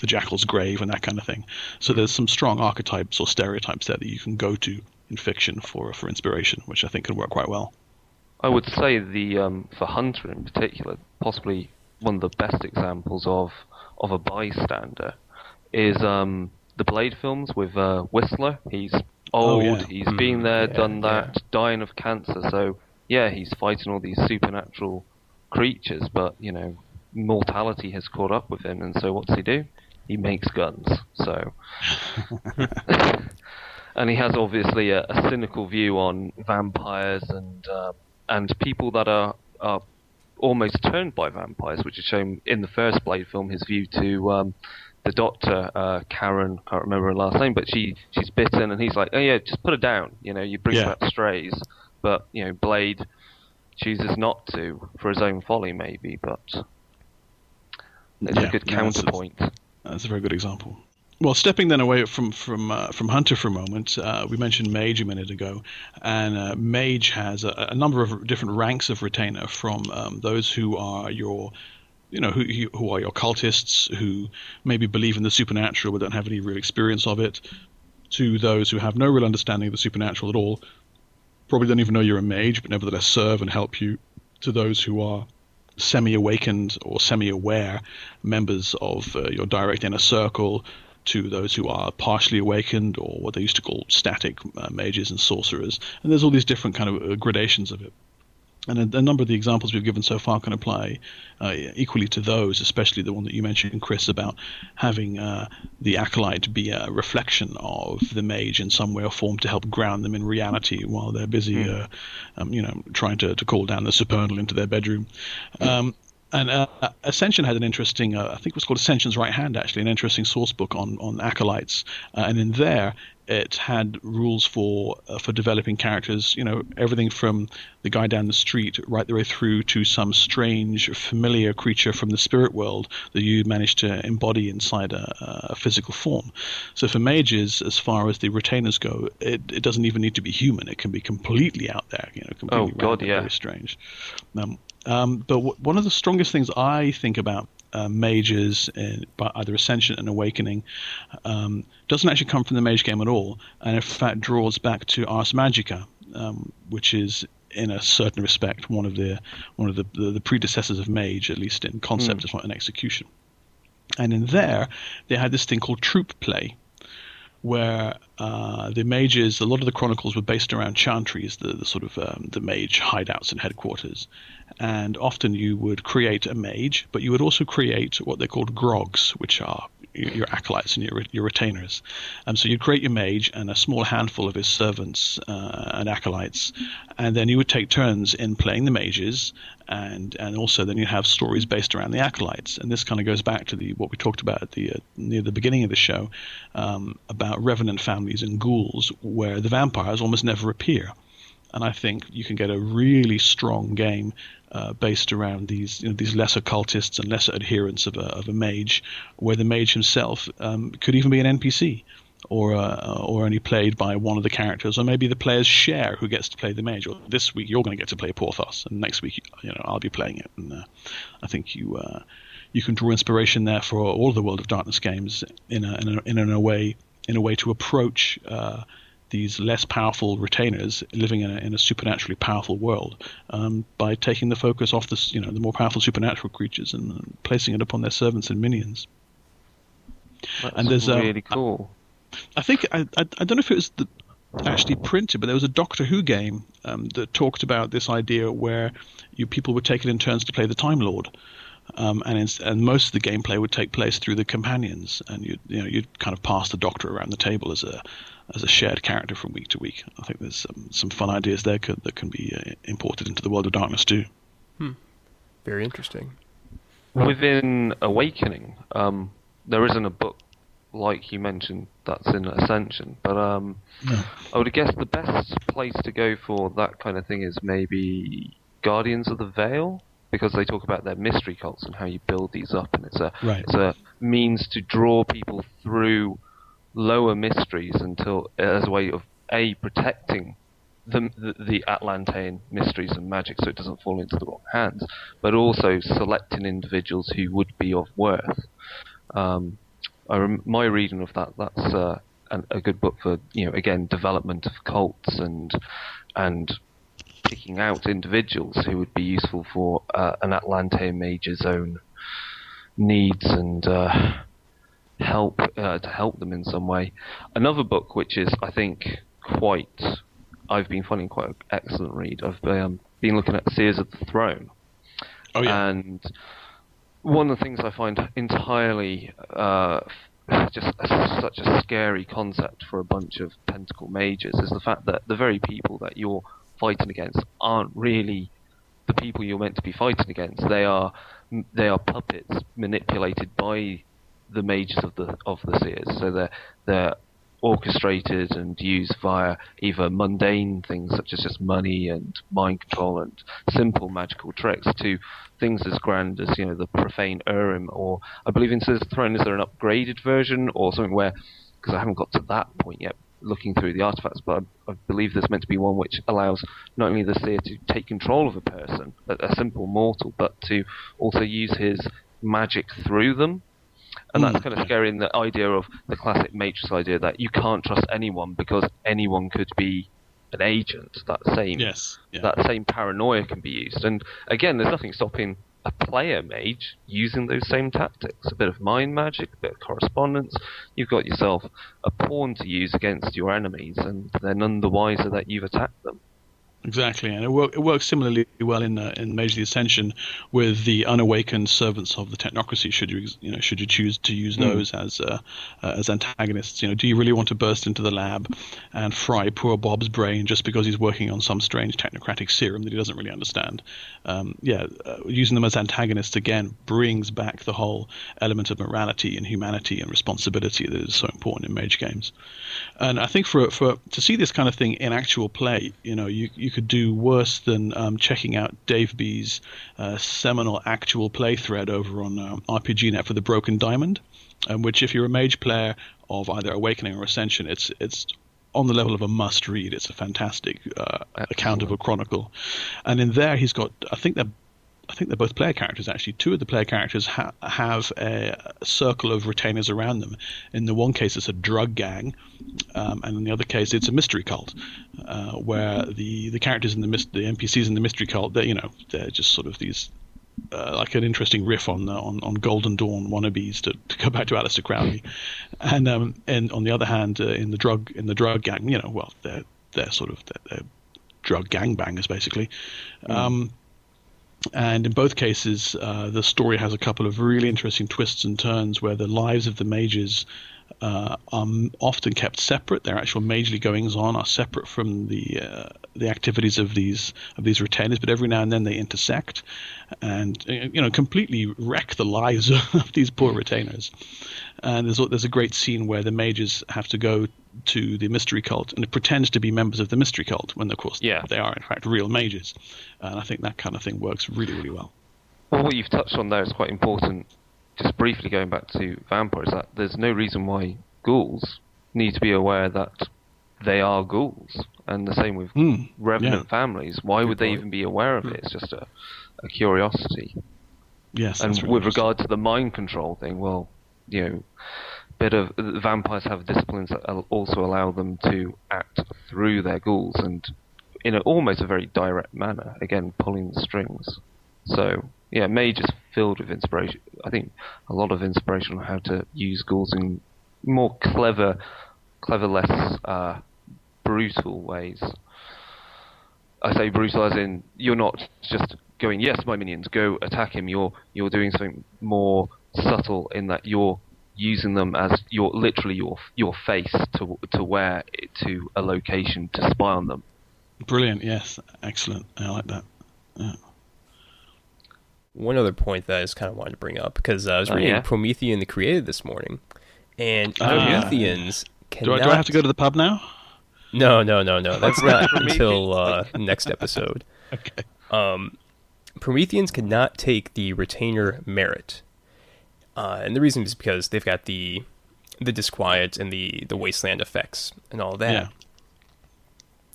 the Jackal's grave and that kind of thing. So there's some strong archetypes or stereotypes there that you can go to in fiction for inspiration, which I think could work quite well. I would say for Hunter in particular, possibly one of the best examples of a bystander is the Blade films with Whistler. He's old, he's been there, done that, dying of cancer. So, yeah, he's fighting all these supernatural creatures, but, you know, mortality has caught up with him, and so what's he do? He makes guns. So, and he has obviously a cynical view on vampires and people that are almost turned by vampires, which is shown in the first Blade film. His view to the doctor, Karen, can't remember her last name, but she's bitten, and he's like, oh yeah, just put her down. You know, you bring back strays, but you know, Blade chooses not to for his own folly, maybe. But it's a good counterpoint. That's a very good example. Well, stepping then away from Hunter for a moment, we mentioned Mage a minute ago, and Mage has a number of different ranks of retainer, from those who are your, you know, who are your cultists, who maybe believe in the supernatural but don't have any real experience of it, to those who have no real understanding of the supernatural at all, probably don't even know you're a mage, but nevertheless serve and help you, to those who are semi-awakened or semi-aware members of your direct inner circle, to those who are partially awakened, or what they used to call static mages and sorcerers. And there's all these different kind of gradations of it. And a number of the examples we've given so far can apply equally to those, especially the one that you mentioned, Chris, about having the acolyte be a reflection of the mage in some way or form to help ground them in reality while they're busy, you know, trying to call down the supernal into their bedroom. And Ascension had an interesting, I think it was called Ascension's Right Hand, actually, an interesting source book on acolytes. And in there, it had rules for developing characters, you know, everything from the guy down the street right the way through to some strange, familiar creature from the spirit world that you manage to embody inside a physical form. So for mages, as far as the retainers go, it doesn't even need to be human. It can be completely out there, you know, completely very strange. But one of the strongest things I think about mages, by either Ascension and Awakening, doesn't actually come from the mage game at all, and in fact draws back to Ars Magica, which is in a certain respect one of the predecessors of mage, at least in concept as well and execution. And in there, they had this thing called troop play, where the mages, a lot of the chronicles were based around chantries, the sort of the mage hideouts and headquarters. And often you would create a mage, but you would also create what they're called grogs, which are your acolytes and your retainers. So you'd create your mage and a small handful of his servants and acolytes, and then you would take turns in playing the mages, and also then you'd have stories based around the acolytes. And this kind of goes back to what we talked about at the near the beginning of the show, about Revenant families and ghouls, where the vampires almost never appear. And I think you can get a really strong game based around these lesser cultists and lesser adherents of a mage, where the mage himself could even be an NPC, or only played by one of the characters, or maybe the players share who gets to play the mage. Or this week you're going to get to play Porthos, and next week, you know, I'll be playing it. And I think you can draw inspiration there for all of the World of Darkness games in a way to approach these less powerful retainers living in a supernaturally powerful world, by taking the focus off the more powerful supernatural creatures and placing it upon their servants and minions. That's really cool. I think I don't know if it was actually printed, but there was a Doctor Who game that talked about this idea where people were taken in turns to play the Time Lord. And most of the gameplay would take place through the companions, and you'd kind of pass the Doctor around the table as a shared character from week to week. I think there's some fun ideas there that can be imported into the World of Darkness too. Very interesting. Within Awakening, there isn't a book like you mentioned that's in Ascension, but I would guess the best place to go for that kind of thing is maybe Guardians of the Veil, because they talk about their mystery cults and how you build these up, and it's a means to draw people through lower mysteries until, as a way of protecting the Atlantean mysteries and magic, so it doesn't fall into the wrong hands, but also selecting individuals who would be of worth. My reading of that's a good book for, you know, again, development of cults and picking out individuals who would be useful for an Atlantean mage's own needs and help to help them in some way. Another book which is, I think, I've been finding quite an excellent read. I've been looking at Seers of the Throne. Oh, yeah. And one of the things I find entirely such a scary concept for a bunch of tentacle mages is the fact that the very people that you're fighting against aren't really the people you're meant to be fighting against. They are puppets manipulated by the mages of the seers. So they're orchestrated and used via either mundane things such as just money and mind control and simple magical tricks to things as grand as, you know, the profane Urim, or I believe in Seers of the Throne is there an upgraded version or something where, because I haven't got to that point yet looking through the artifacts, but I believe there's meant to be one which allows not only the seer to take control of a person, a simple mortal, but to also use his magic through them. And that's kind of scary in the idea of the classic Matrix idea that you can't trust anyone because anyone could be an agent. That same paranoia can be used. And again, there's nothing stopping a player mage using those same tactics. A bit of mind magic, a bit of correspondence. You've got yourself a pawn to use against your enemies, and they're none the wiser that you've attacked them. Exactly, and it works similarly well in Mage the Ascension with the unawakened servants of the technocracy. Should you choose to use those as antagonists? You know, do you really want to burst into the lab and fry poor Bob's brain just because he's working on some strange technocratic serum that he doesn't really understand? Using them as antagonists again brings back the whole element of morality and humanity and responsibility that is so important in Mage games. And I think for to see this kind of thing in actual play, you know, you could do worse than checking out Dave B's seminal actual play thread over on RPGNet for the Broken Diamond, which if you're a mage player of either Awakening or Ascension, it's on the level of a must-read. It's a fantastic account of a chronicle. And in there he's got, I think they're both player characters, actually. Two of the player characters have a circle of retainers around them. In the one case, it's a drug gang, and in the other case, it's a mystery cult, where the characters in the NPCs in the mystery cult, they're just sort of these... like an interesting riff on Golden Dawn wannabes, to go back to Aleister Crowley. And on the other hand, in the drug gang, they're drug gangbangers, basically. And in both cases, the story has a couple of really interesting twists and turns where the lives of the mages are often kept separate. Their actual magely goings-on are separate from the activities of these retainers, but every now and then they intersect and, you know, completely wreck the lives of these poor retainers. And there's a great scene where the mages have to go to the mystery cult and it pretends to be members of the mystery cult when, of course, they are in fact real mages. And I think that kind of thing works really, really well. Well, what you've touched on there is quite important. Just briefly going back to vampires, that there's no reason why ghouls need to be aware that they are ghouls, and the same with revenant families. Why would they even be aware of it? It's just a curiosity. Yes, and really with regard to the mind control thing, well, you know, bit of vampires have disciplines that also allow them to act through their ghouls and in almost a very direct manner. Again, pulling the strings. So. Yeah, Mage is filled with inspiration. I think a lot of inspiration on how to use ghouls in more clever, less brutal ways. I say brutal as in you're not just going, yes, my minions, go attack him. You're doing something more subtle in that you're using them as your face to wear it to a location to spy on them. Brilliant, yes, excellent. I like that. Yeah. One other point that I just kind of wanted to bring up, because I was reading Promethean the Creator this morning, and Prometheans cannot... Do I have to go to the pub now? No. That's not until next episode. Okay. Prometheans cannot take the retainer merit, and the reason is because they've got the disquiet and the wasteland effects and all that. Yeah.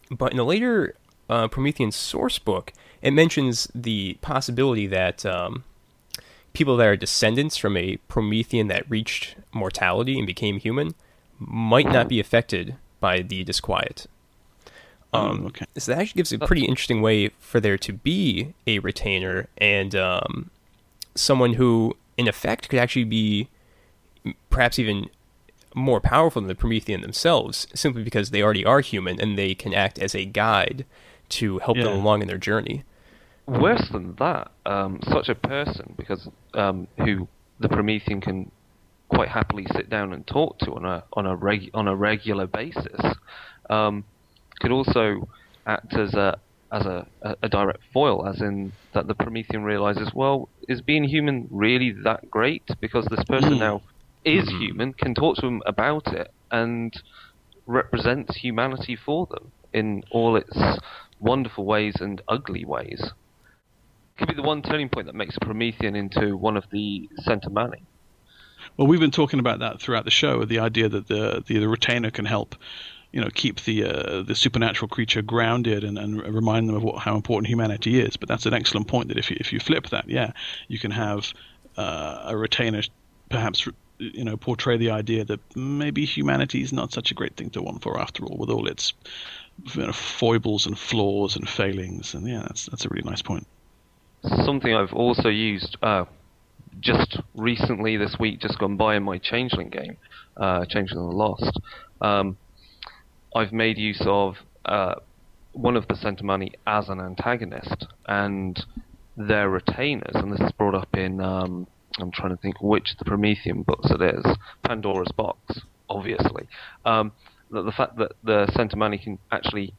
But in the later Promethean source book, it mentions the possibility that people that are descendants from a Promethean that reached mortality and became human might not be affected by the disquiet. Okay. So that actually gives a pretty interesting way for there to be a retainer and someone who in effect could actually be perhaps even more powerful than the Promethean themselves, simply because they already are human and they can act as a guide to help them along in their journey. Worse than that, such a person, because who the Promethean can quite happily sit down and talk to on a regular basis, could also act as a direct foil, as in that the Promethean realizes, well, is being human really that great? Because this person now is human, can talk to him about it, and represents humanity for them in all its wonderful ways and ugly ways. Could be the one turning point that makes a Promethean into one of the Centimani. Well, we've been talking about that throughout the show, the idea that the retainer can help, keep the supernatural creature grounded and remind them of how important humanity is. But that's an excellent point, that if you flip that, you can have a retainer perhaps portray the idea that maybe humanity is not such a great thing to want for after all, with all its foibles and flaws and failings. And that's a really nice point. Something I've also used just recently this week, just gone by, in my Changeling game, Changeling the Lost. I've made use of one of the Centimani as an antagonist and their retainers, and this is brought up in I'm trying to think which of the Promethean books it is. Pandora's Box, obviously. The fact that the Centimani can actually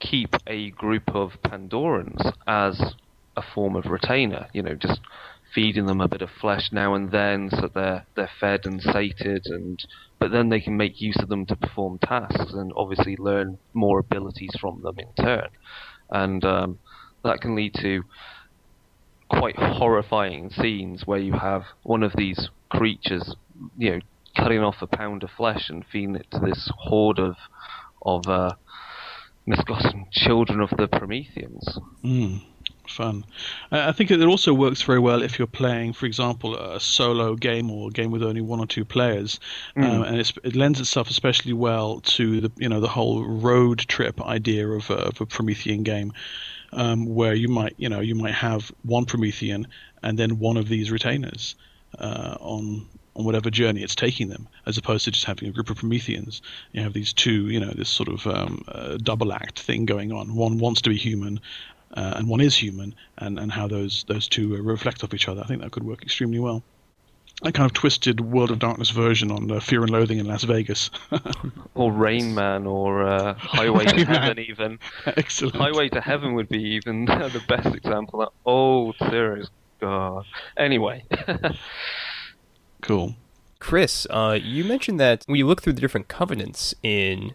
keep a group of Pandorans as a form of retainer, just feeding them a bit of flesh now and then, so they're fed and sated, but then they can make use of them to perform tasks and obviously learn more abilities from them in turn, and that can lead to quite horrifying scenes where you have one of these creatures, cutting off a pound of flesh and feeding it to this horde of misgotten children of the Prometheans. Fun. I think it also works very well if you're playing, for example, a solo game or a game with only one or two players, and it lends itself especially well to the whole road trip idea of a Promethean game, where you might have one Promethean and then one of these retainers on whatever journey it's taking them, as opposed to just having a group of Prometheans. You have these two, this sort of double act thing going on. One wants to be human, and one is human, and how those two reflect off each other. I think that could work extremely well. A kind of twisted World of Darkness version on Fear and Loathing in Las Vegas. Or Rain Man, or Highway to Heaven, even. Excellent. Highway to Heaven would be even the best example of that old series. God. Anyway. Cool. Chris, you mentioned that when you look through the different covenants in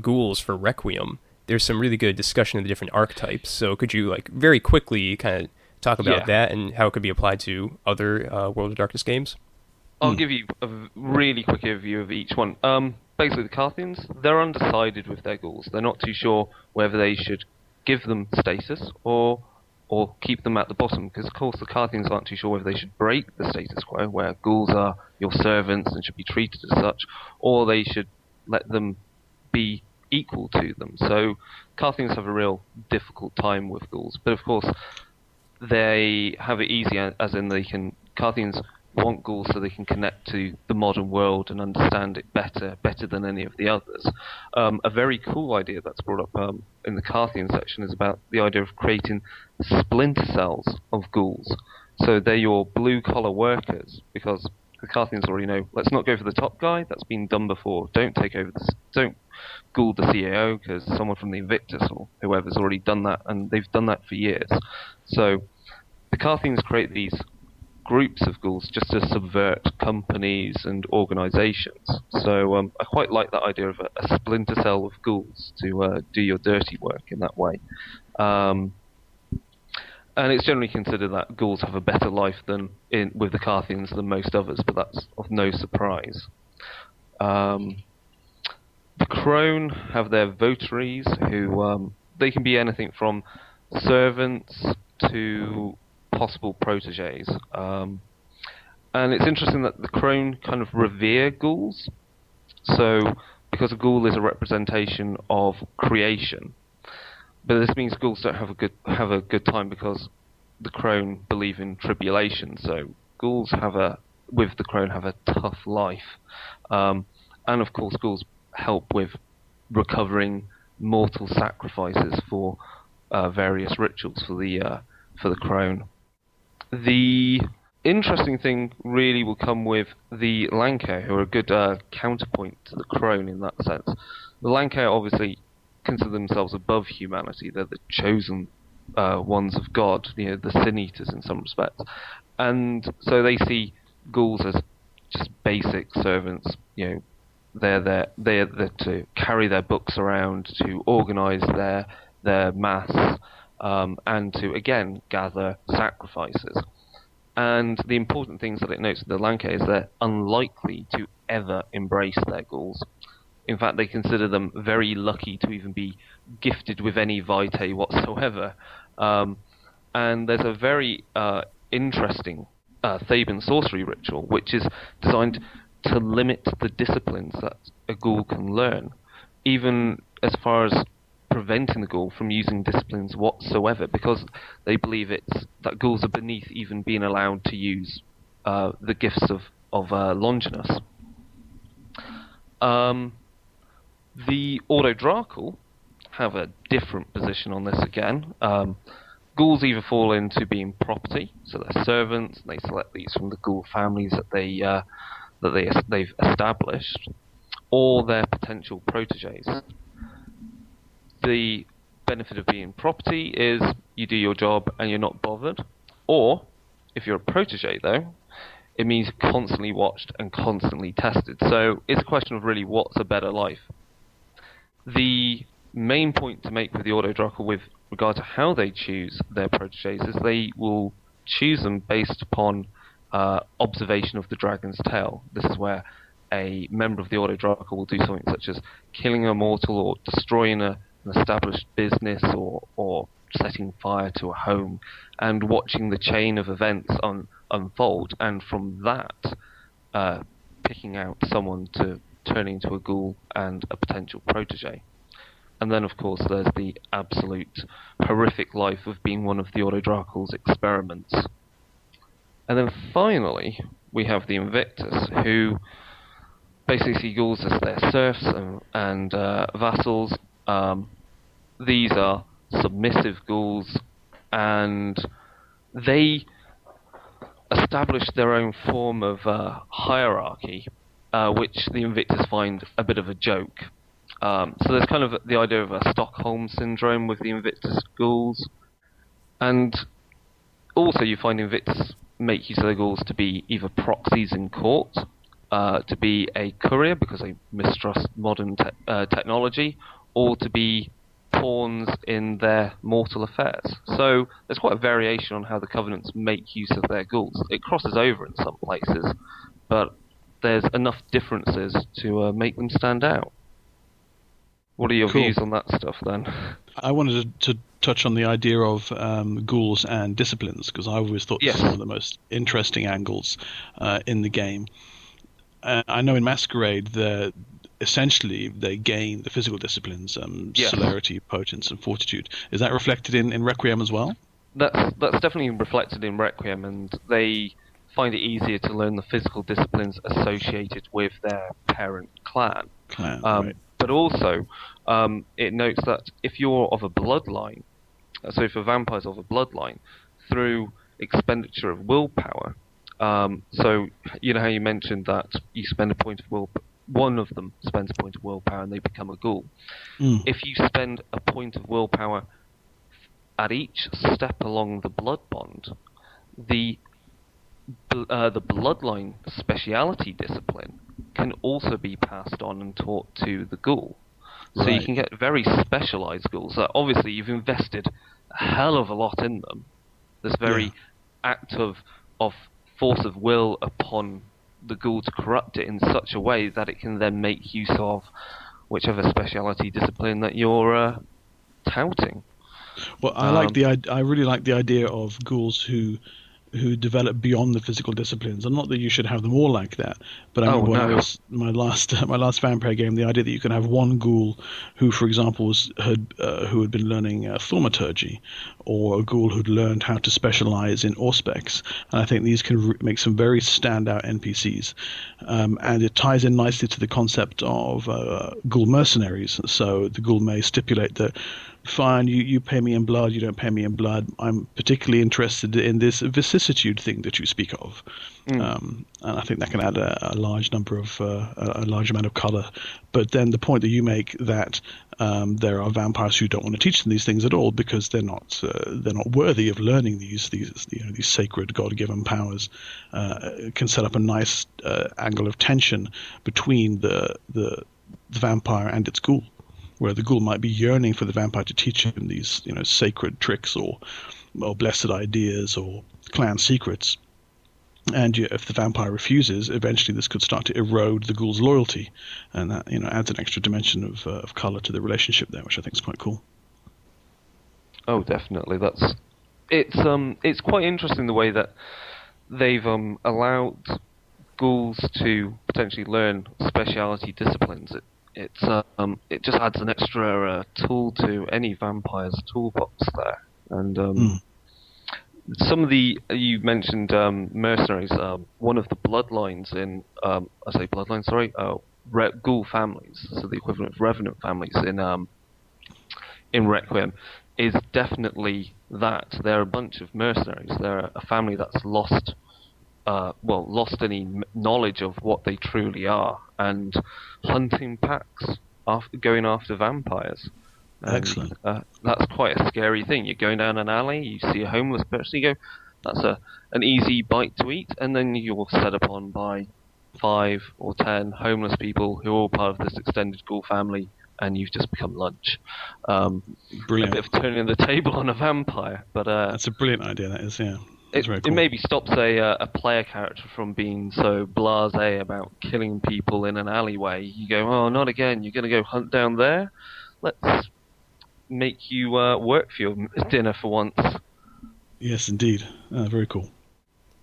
Ghouls for Requiem, there's some really good discussion of the different archetypes. So could you very quickly kind of talk about that and how it could be applied to other World of Darkness games? I'll give you a really quick overview of each one. Basically, the Carthians, they're undecided with their ghouls. They're not too sure whether they should give them stasis or keep them at the bottom, because, of course, the Carthians aren't too sure whether they should break the status quo, where ghouls are your servants and should be treated as such, or they should let them be equal to them. So Carthians have a real difficult time with ghouls, but of course they have it easy, as in Carthians want ghouls so they can connect to the modern world and understand it better than any of the others. A very cool idea that's brought up in the Carthian section is about the idea of creating splinter cells of ghouls. So they're your blue collar workers, because the Carthians already know, let's not go for the top guy, that's been done before. Don't take over this, don't ghoul the CAO, because someone from the Invictus or whoever's already done that, and they've done that for years. So the Carthians create these groups of ghouls just to subvert companies and organizations. So I quite like that idea of a splinter cell of ghouls to do your dirty work in that way. And it's generally considered that ghouls have a better life with the Carthians than most others, but that's of no surprise. The Crone have their votaries, who they can be anything from servants to possible proteges. And it's interesting that the Crone kind of revere ghouls. So, because a ghoul is a representation of creation, but this means ghouls don't have a good time, because the crone believe in tribulation, so ghouls have a tough life. And of course ghouls help with recovering mortal sacrifices for various rituals for the crone. The interesting thing really will come with the Lancea, who are a good counterpoint to the crone in that sense. The Lancea obviously consider themselves above humanity. They're the chosen ones of God, you know, the sin-eaters in some respects. And so they see ghouls as just basic servants, you know, they're there to carry their books around, to organise their mass, and to, again, gather sacrifices. And the important things that it notes in the Lancea is they're unlikely to ever embrace their ghouls. In fact, they consider them very lucky to even be gifted with any vitae whatsoever. And there's a very interesting Theban sorcery ritual, which is designed to limit the disciplines that a ghoul can learn, even as far as preventing the ghoul from using disciplines whatsoever, because they believe it's that ghouls are beneath even being allowed to use the gifts of Longinus. The Ordo Dracul have a different position on this again. Ghouls either fall into being property, so they're servants, and they select these from the ghoul families that they've established, or their potential proteges. The benefit of being property is you do your job and you're not bothered. Or, if you're a protege, though, it means constantly watched and constantly tested. So it's a question of really what's a better life. The main point to make with the Ordo Dracul with regard to how they choose their proteges is they will choose them based upon observation of the dragon's tail. This is where a member of the Ordo Dracul will do something such as killing a mortal or destroying an established business or setting fire to a home, and watching the chain of events unfold, and from that picking out someone to turn into a ghoul and a potential protege. And then of course there's the absolute horrific life of being one of the Ordo Dracul's experiments. And then finally we have the Invictus, who basically see ghouls as their serfs and vassals. These are submissive ghouls, and they establish their own form of hierarchy, which the Invictus find a bit of a joke. So there's kind of the idea of a Stockholm syndrome with the Invictus ghouls, and also you find Invictus make use of their ghouls to be either proxies in court, to be a courier because they mistrust modern technology, or to be pawns in their mortal affairs. So there's quite a variation on how the Covenants make use of their ghouls. It crosses over in some places, but there's enough differences to make them stand out. What are your views on that stuff then? I wanted to touch on the idea of ghouls and disciplines, because I always thought this was one of the most interesting angles in the game. I know in Masquerade essentially, they gain the physical disciplines, celerity, potence, and fortitude. Is that reflected in Requiem as well? That's definitely reflected in Requiem, and they find it easier to learn the physical disciplines associated with their parent clan. Right. But also, it notes that if you're of a bloodline, so if a vampire's of a bloodline, through expenditure of willpower, so you know how you mentioned that you spend a point of willpower, one of them spends a point of willpower and they become a ghoul. If you spend a point of willpower at each step along the blood bond, the bloodline speciality discipline can also be passed on and taught to the ghoul. So you can get very specialised ghouls. Obviously, you've invested a hell of a lot in them. This very act of force of will upon the ghoul to corrupt it in such a way that it can then make use of whichever speciality discipline that you're touting. Well, I really like the idea of ghouls who who develop beyond the physical disciplines. And not that you should have them all like that, but I remember my last vampire game, the idea that you can have one ghoul who, for example, who had been learning thaumaturgy, or a ghoul who'd learned how to specialize in auspex. And I think these can make some very standout NPCs. And it ties in nicely to the concept of ghoul mercenaries. So the ghoul may stipulate that, fine, you pay me in blood, you don't pay me in blood. I'm particularly interested in this vicissitude thing that you speak of. And I think that can add a large amount of color. But then the point that you make that there are vampires who don't want to teach them these things at all because they're not worthy of learning these sacred God-given powers can set up a nice angle of tension between the vampire and its ghoul, where the ghoul might be yearning for the vampire to teach him these, sacred tricks or blessed ideas or clan secrets. And if the vampire refuses, eventually this could start to erode the ghoul's loyalty, and that adds an extra dimension of color to the relationship there, which I think is quite cool. Oh, definitely. It's quite interesting the way that they've allowed ghouls to potentially learn speciality disciplines. It just adds an extra tool to any vampire's toolbox there. And some of the, you mentioned mercenaries, one of the bloodlines in, ghoul families, so the equivalent of revenant families in Requiem, is definitely that. They're a bunch of mercenaries. They're a family that's lost any knowledge of what they truly are, and hunting packs, going after vampires. And, excellent. That's quite a scary thing. You're going down an alley, you see a homeless person, you go, that's an easy bite to eat, and then you're set upon by 5 or 10 homeless people who are all part of this extended ghoul family, and you've just become lunch. Brilliant. A bit of turning the table on a vampire. But that's a brilliant idea, that is, yeah. Cool. It maybe stops a player character from being so blasé about killing people in an alleyway. You go, oh, not again. You're going to go hunt down there? Let's make you work for your dinner for once. Yes, indeed. Very cool.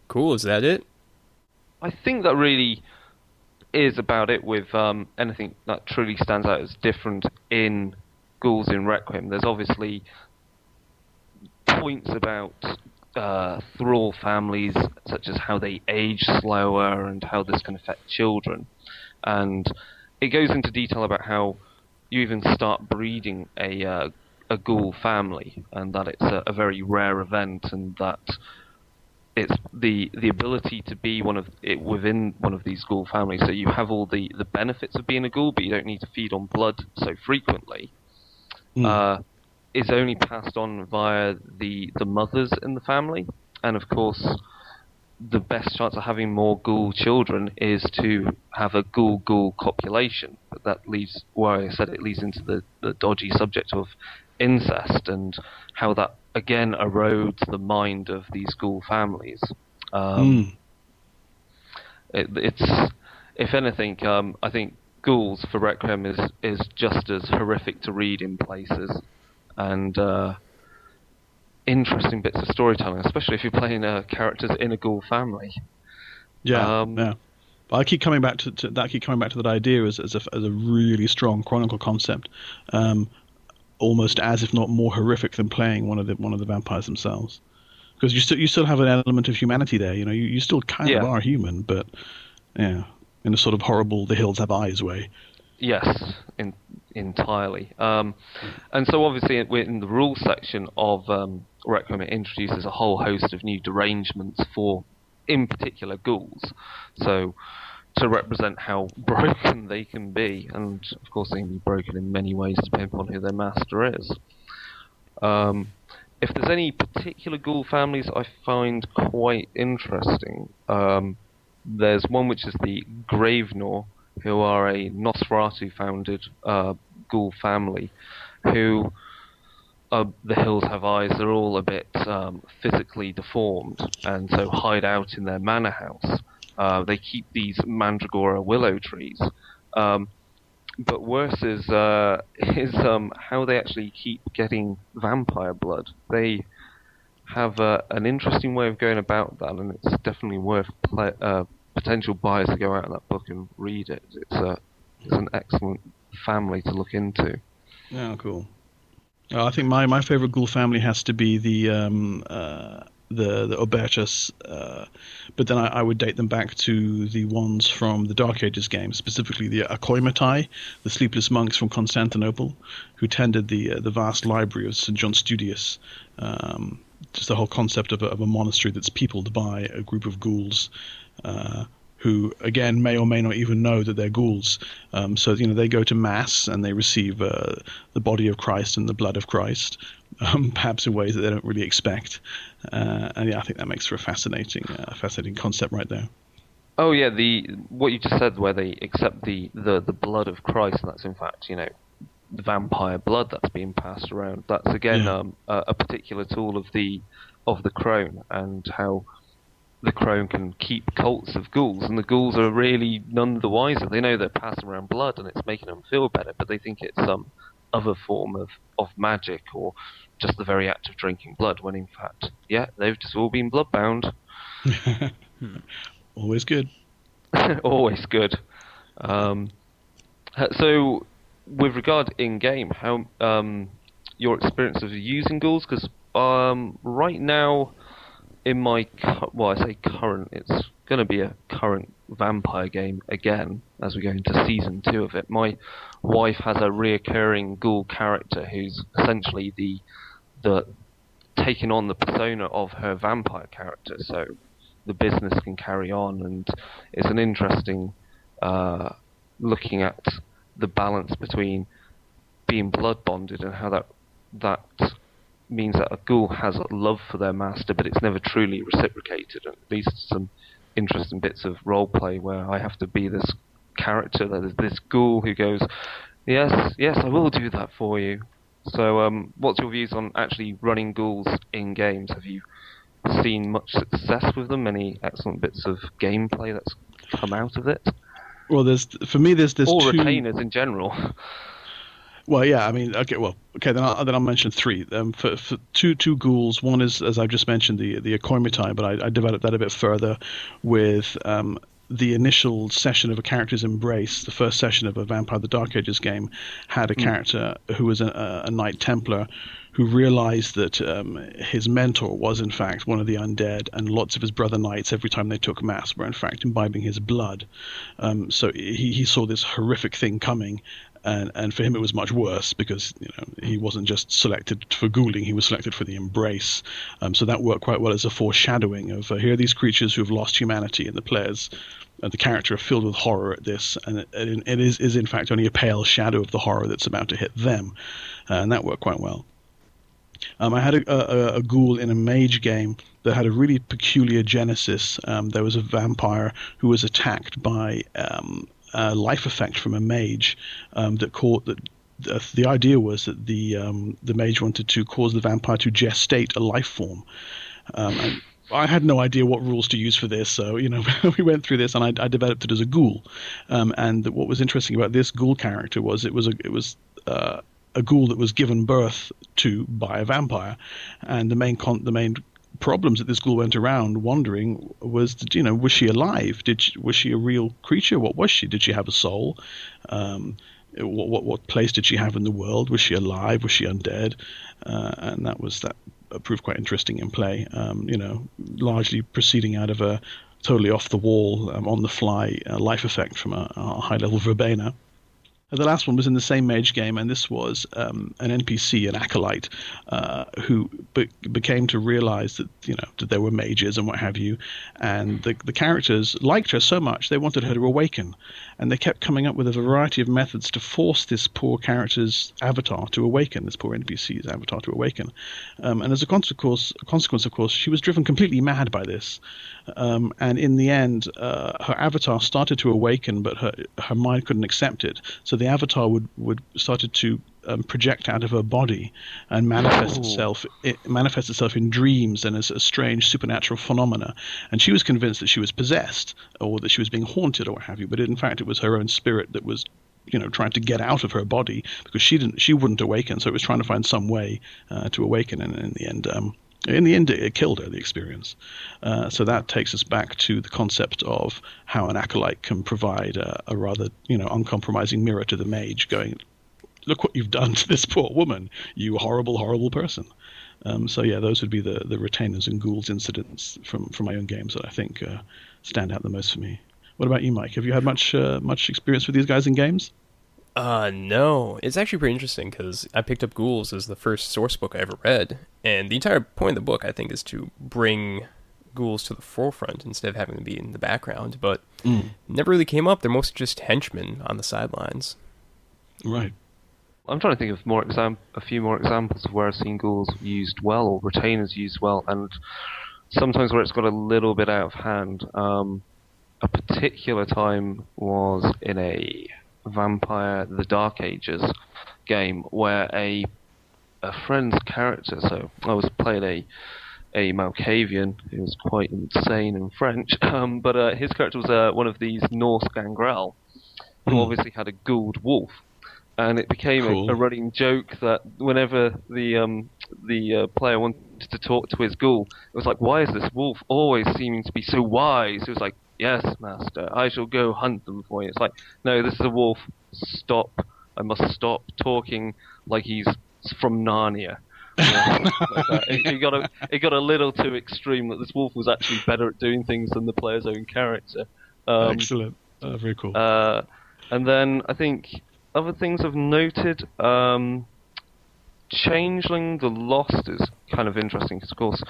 Cool, is that it? I think that really is about it with anything that truly stands out as different in Ghouls in Requiem. There's obviously points about thrall families, such as how they age slower and how this can affect children, and it goes into detail about how you even start breeding a ghoul family, and that it's a very rare event, and that it's the ability to be within one of these ghoul families. So you have all the benefits of being a ghoul, but you don't need to feed on blood so frequently. Is only passed on via the mothers in the family. And of course, the best chance of having more ghoul children is to have a ghoul copulation. But that leads, well, I said it leads into the dodgy subject of incest and how that, again, erodes the mind of these ghoul families. It's, if anything, I think Ghouls for Requiem is just as horrific to read in places, and interesting bits of storytelling, especially if you're playing characters in a ghoul family. Yeah, yeah. But I keep coming back to that idea as a really strong chronicle concept, almost as if not more horrific than playing one of the vampires themselves, because you still have an element of humanity there. You still kind of are human, but yeah, in a sort of horrible The Hills Have Eyes way. Yes, entirely. And so obviously we're in the rules section of Requiem. It introduces a whole host of new derangements for, in particular, ghouls. So to represent how broken they can be, and of course they can be broken in many ways depending upon who their master is. If there's any particular ghoul families I find quite interesting, there's one which is the Gravenor, who are a Nosferatu-founded ghoul family, who are The Hills Have Eyes. They're all a bit physically deformed, and so hide out in their manor house. They keep these Mandragora willow trees. But worse is how they actually keep getting vampire blood. They have an interesting way of going about that, and it's definitely worth potential buyers to go out of that book and read it. It's an excellent family to look into. Oh, cool. I think my favorite ghoul family has to be the Obertus, but then I would date them back to the ones from the Dark Ages game, specifically the Akoimatai, the sleepless monks from Constantinople, who tended the vast library of St. John Studius. Just the whole concept of a monastery that's peopled by a group of ghouls, who again may or may not even know that they're ghouls. So they go to mass and they receive the body of Christ and the blood of Christ, perhaps in ways that they don't really expect. And I think that makes for a fascinating concept right there. Oh yeah, what you just said, where they accept the blood of Christ, and that's in fact the vampire blood that's being passed around. That's again a particular tool of the crone, and how the crone can keep cults of ghouls, and the ghouls are really none the wiser. They know they're passing around blood and it's making them feel better, but they think it's some other form of magic, or just the very act of drinking blood, when in fact, they've just all been bloodbound. Always good. Always good. So, with regard in-game, how your experience of using ghouls, because right now... in my, I say current, it's going to be a current vampire game again, as we go into season 2 of it. My wife has a reoccurring ghoul character who's essentially the taking on the persona of her vampire character, so the business can carry on, and it's an interesting looking at the balance between being blood bonded and how that means that a ghoul has a love for their master, but it's never truly reciprocated. And these are some interesting bits of role play where I have to be this character that is this ghoul who goes, yes, I will do that for you. So what's your views on actually running ghouls in games? Have you seen much success with them? Any excellent bits of gameplay that's come out of it? Well, there's or retainers in general. Well, yeah, I mean, okay, then I'll mention 3. For two ghouls, one is, as I've just mentioned, the Akoimatai, but I developed that a bit further with the initial session of A Character's Embrace. The first session of a Vampire the Dark Ages game had a character who was a Knight Templar, who realized that his mentor was in fact one of the undead, and lots of his brother knights, every time they took mass, were in fact imbibing his blood. So he saw this horrific thing coming, and for him it was much worse, because he wasn't just selected for ghouling, he was selected for the embrace. So that worked quite well as a foreshadowing of here are these creatures who have lost humanity, and the players and the character are filled with horror at this, and it is in fact only a pale shadow of the horror that's about to hit them, and that worked quite well. I had a ghoul in a mage game that had a really peculiar genesis. There was a vampire who was attacked by a life effect from a mage that caught that. The idea was that the mage wanted to cause the vampire to gestate a life form. And I had no idea what rules to use for this, so we went through this, and I developed it as a ghoul. And what was interesting about this ghoul character was it was a ghoul that was given birth to by a vampire, and the main problems that this ghoul went around wondering was, was she alive? Was she a real creature? What was she? Did she have a soul? What place did she have in the world? Was she alive? Was she undead? And that proved quite interesting in play. Largely proceeding out of a totally off the wall, on the fly life effect from a high level verbena. The last one was in the same mage game, and this was an NPC, an acolyte, who became to realize that that there were mages and what have you, and the characters liked her so much they wanted her to awaken, and they kept coming up with a variety of methods to force this poor character's avatar to awaken, this poor NPC's avatar to awaken, and as a consequence, of course, she was driven completely mad by this, and in the end, her avatar started to awaken, but her mind couldn't accept it, so the avatar would started to project out of her body and manifest itself. It manifests itself in dreams and as a strange supernatural phenomena. And she was convinced that she was possessed or that she was being haunted or what have you. But in fact, it was her own spirit that was, trying to get out of her body because she wouldn't awaken. So it was trying to find some way to awaken. And in the end, In the end, it killed her, the experience. So that takes us back to the concept of how an acolyte can provide a rather, uncompromising mirror to the mage, going, look what you've done to this poor woman, you horrible, horrible person. Those would be the retainers and ghouls incidents from my own games that I think stand out the most for me. What about you, Mike? Have you had much experience with these guys in games? No. It's actually pretty interesting because I picked up Ghouls as the first source book I ever read, and the entire point of the book, I think, is to bring ghouls to the forefront instead of having them be in the background, but never really came up. They're mostly just henchmen on the sidelines. Right. I'm trying to think of a few more examples of where I've seen ghouls used well, or retainers used well, and sometimes where it's got a little bit out of hand. A particular time was in a Vampire the Dark Ages game where a friend's character, so I was playing a Malkavian who was quite insane and French, but his character was one of these Norse gangrel who obviously had a ghouled wolf. And it became a running joke that whenever the player wanted to talk to his ghoul, it was like, why is this wolf always seeming to be so wise? It was like, yes, master, I shall go hunt them for you. It's like, no, this is a wolf. Stop. I must stop talking like he's from Narnia. It got a little too extreme that this wolf was actually better at doing things than the player's own character. Excellent. Very cool. And then I think... Other things I've noted, Changeling the Lost is kind of interesting because, of course,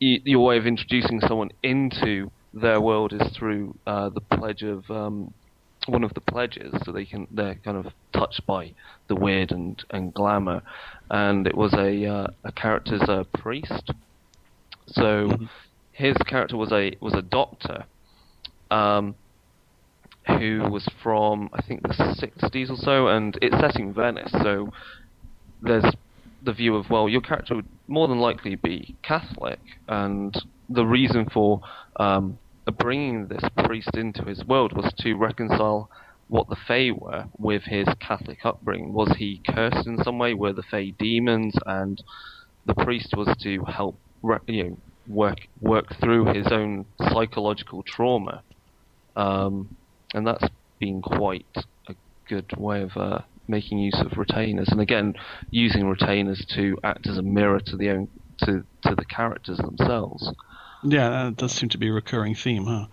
your way of introducing someone into their world is through the pledge of one of the pledges, so they're kind of touched by the weird and glamour. And it was a character's priest, so his character was a doctor. Who was from, I think, the 60s or so, and it's set in Venice, so there's the view of, well, your character would more than likely be Catholic, and the reason for bringing this priest into his world was to reconcile what the Fae were with his Catholic upbringing. Was he cursed in some way? Were the Fae demons? And the priest was to help work through his own psychological trauma. And that's been quite a good way of making use of retainers, and again, using retainers to act as a mirror to the own, to the characters themselves. Yeah, that does seem to be a recurring theme, huh?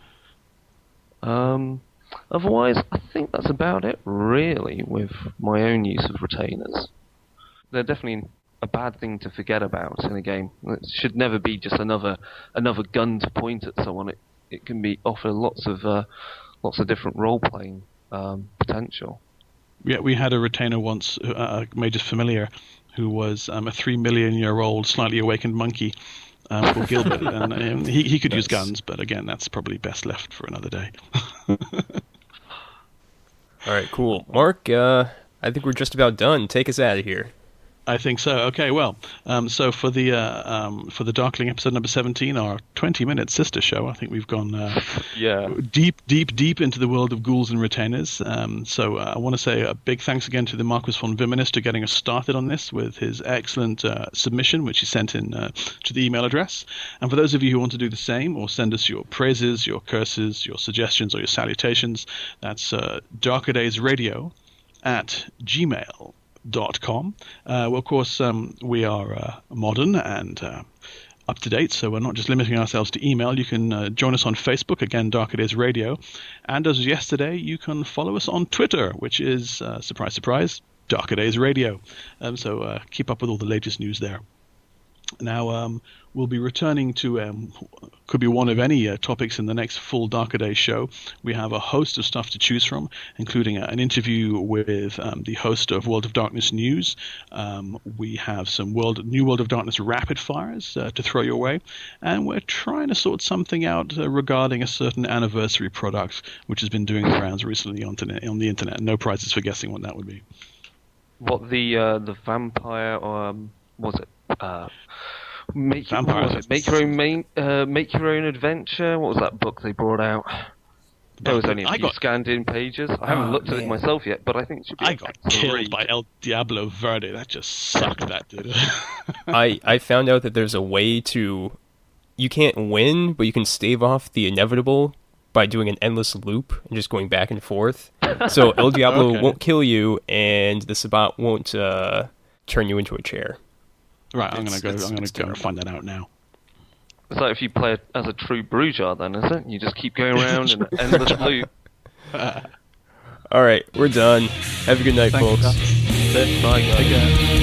Otherwise, I think that's about it, really, with my own use of retainers. They're definitely a bad thing to forget about in a game. It should never be just another gun to point at someone. It can be offer lots of different role-playing potential. Yeah, we had a retainer once, Mage Familiar, who was a 3-million-year-old, slightly awakened monkey called Gilbert. And he could use guns, but again, that's probably best left for another day. All right, cool. Mark, I think we're just about done. Take us out of here. I think so. Okay, well, for the Darkling episode number 17, our 20-minute sister show, I think we've gone deep into the world of ghouls and retainers. I want to say a big thanks again to the Marquis von Wimenis to getting us started on this with his excellent submission, which he sent in to the email address. And for those of you who want to do the same or send us your praises, your curses, your suggestions, or your salutations, that's darkerdaysradio@gmail.com. Of course, we are modern and up to date, so we're not just limiting ourselves to email. You can join us on Facebook, again, Dark Ages Radio. And as of yesterday, you can follow us on Twitter, which is, surprise, surprise, Dark Ages Radio. Keep up with all the latest news there. Now, we'll be returning to could be one of any topics in the next full Darker Days show. We have a host of stuff to choose from, including an interview with the host of World of Darkness News. We have some New World of Darkness rapid fires to throw your way, and we're trying to sort something out regarding a certain anniversary product which has been doing the rounds recently on the internet. No prizes for guessing what that would be. What the vampire was it? Make your own adventure. What was that book they brought out? There was only a few scanned in pages. I haven't looked at it myself yet, but I think it should be. I got killed by El Diablo Verde. That just sucked, that dude. I found out that there's a way to... You can't win, but you can stave off the inevitable by doing an endless loop and just going back and forth. So El Diablo won't kill you, and the Sabbat won't turn you into a chair. Right, I'm gonna go find that out now. It's like if you play as a true Brujar, then, is it? You just keep going around in an endless loop. All right, we're done. Have a good night, folks. Bye, guys.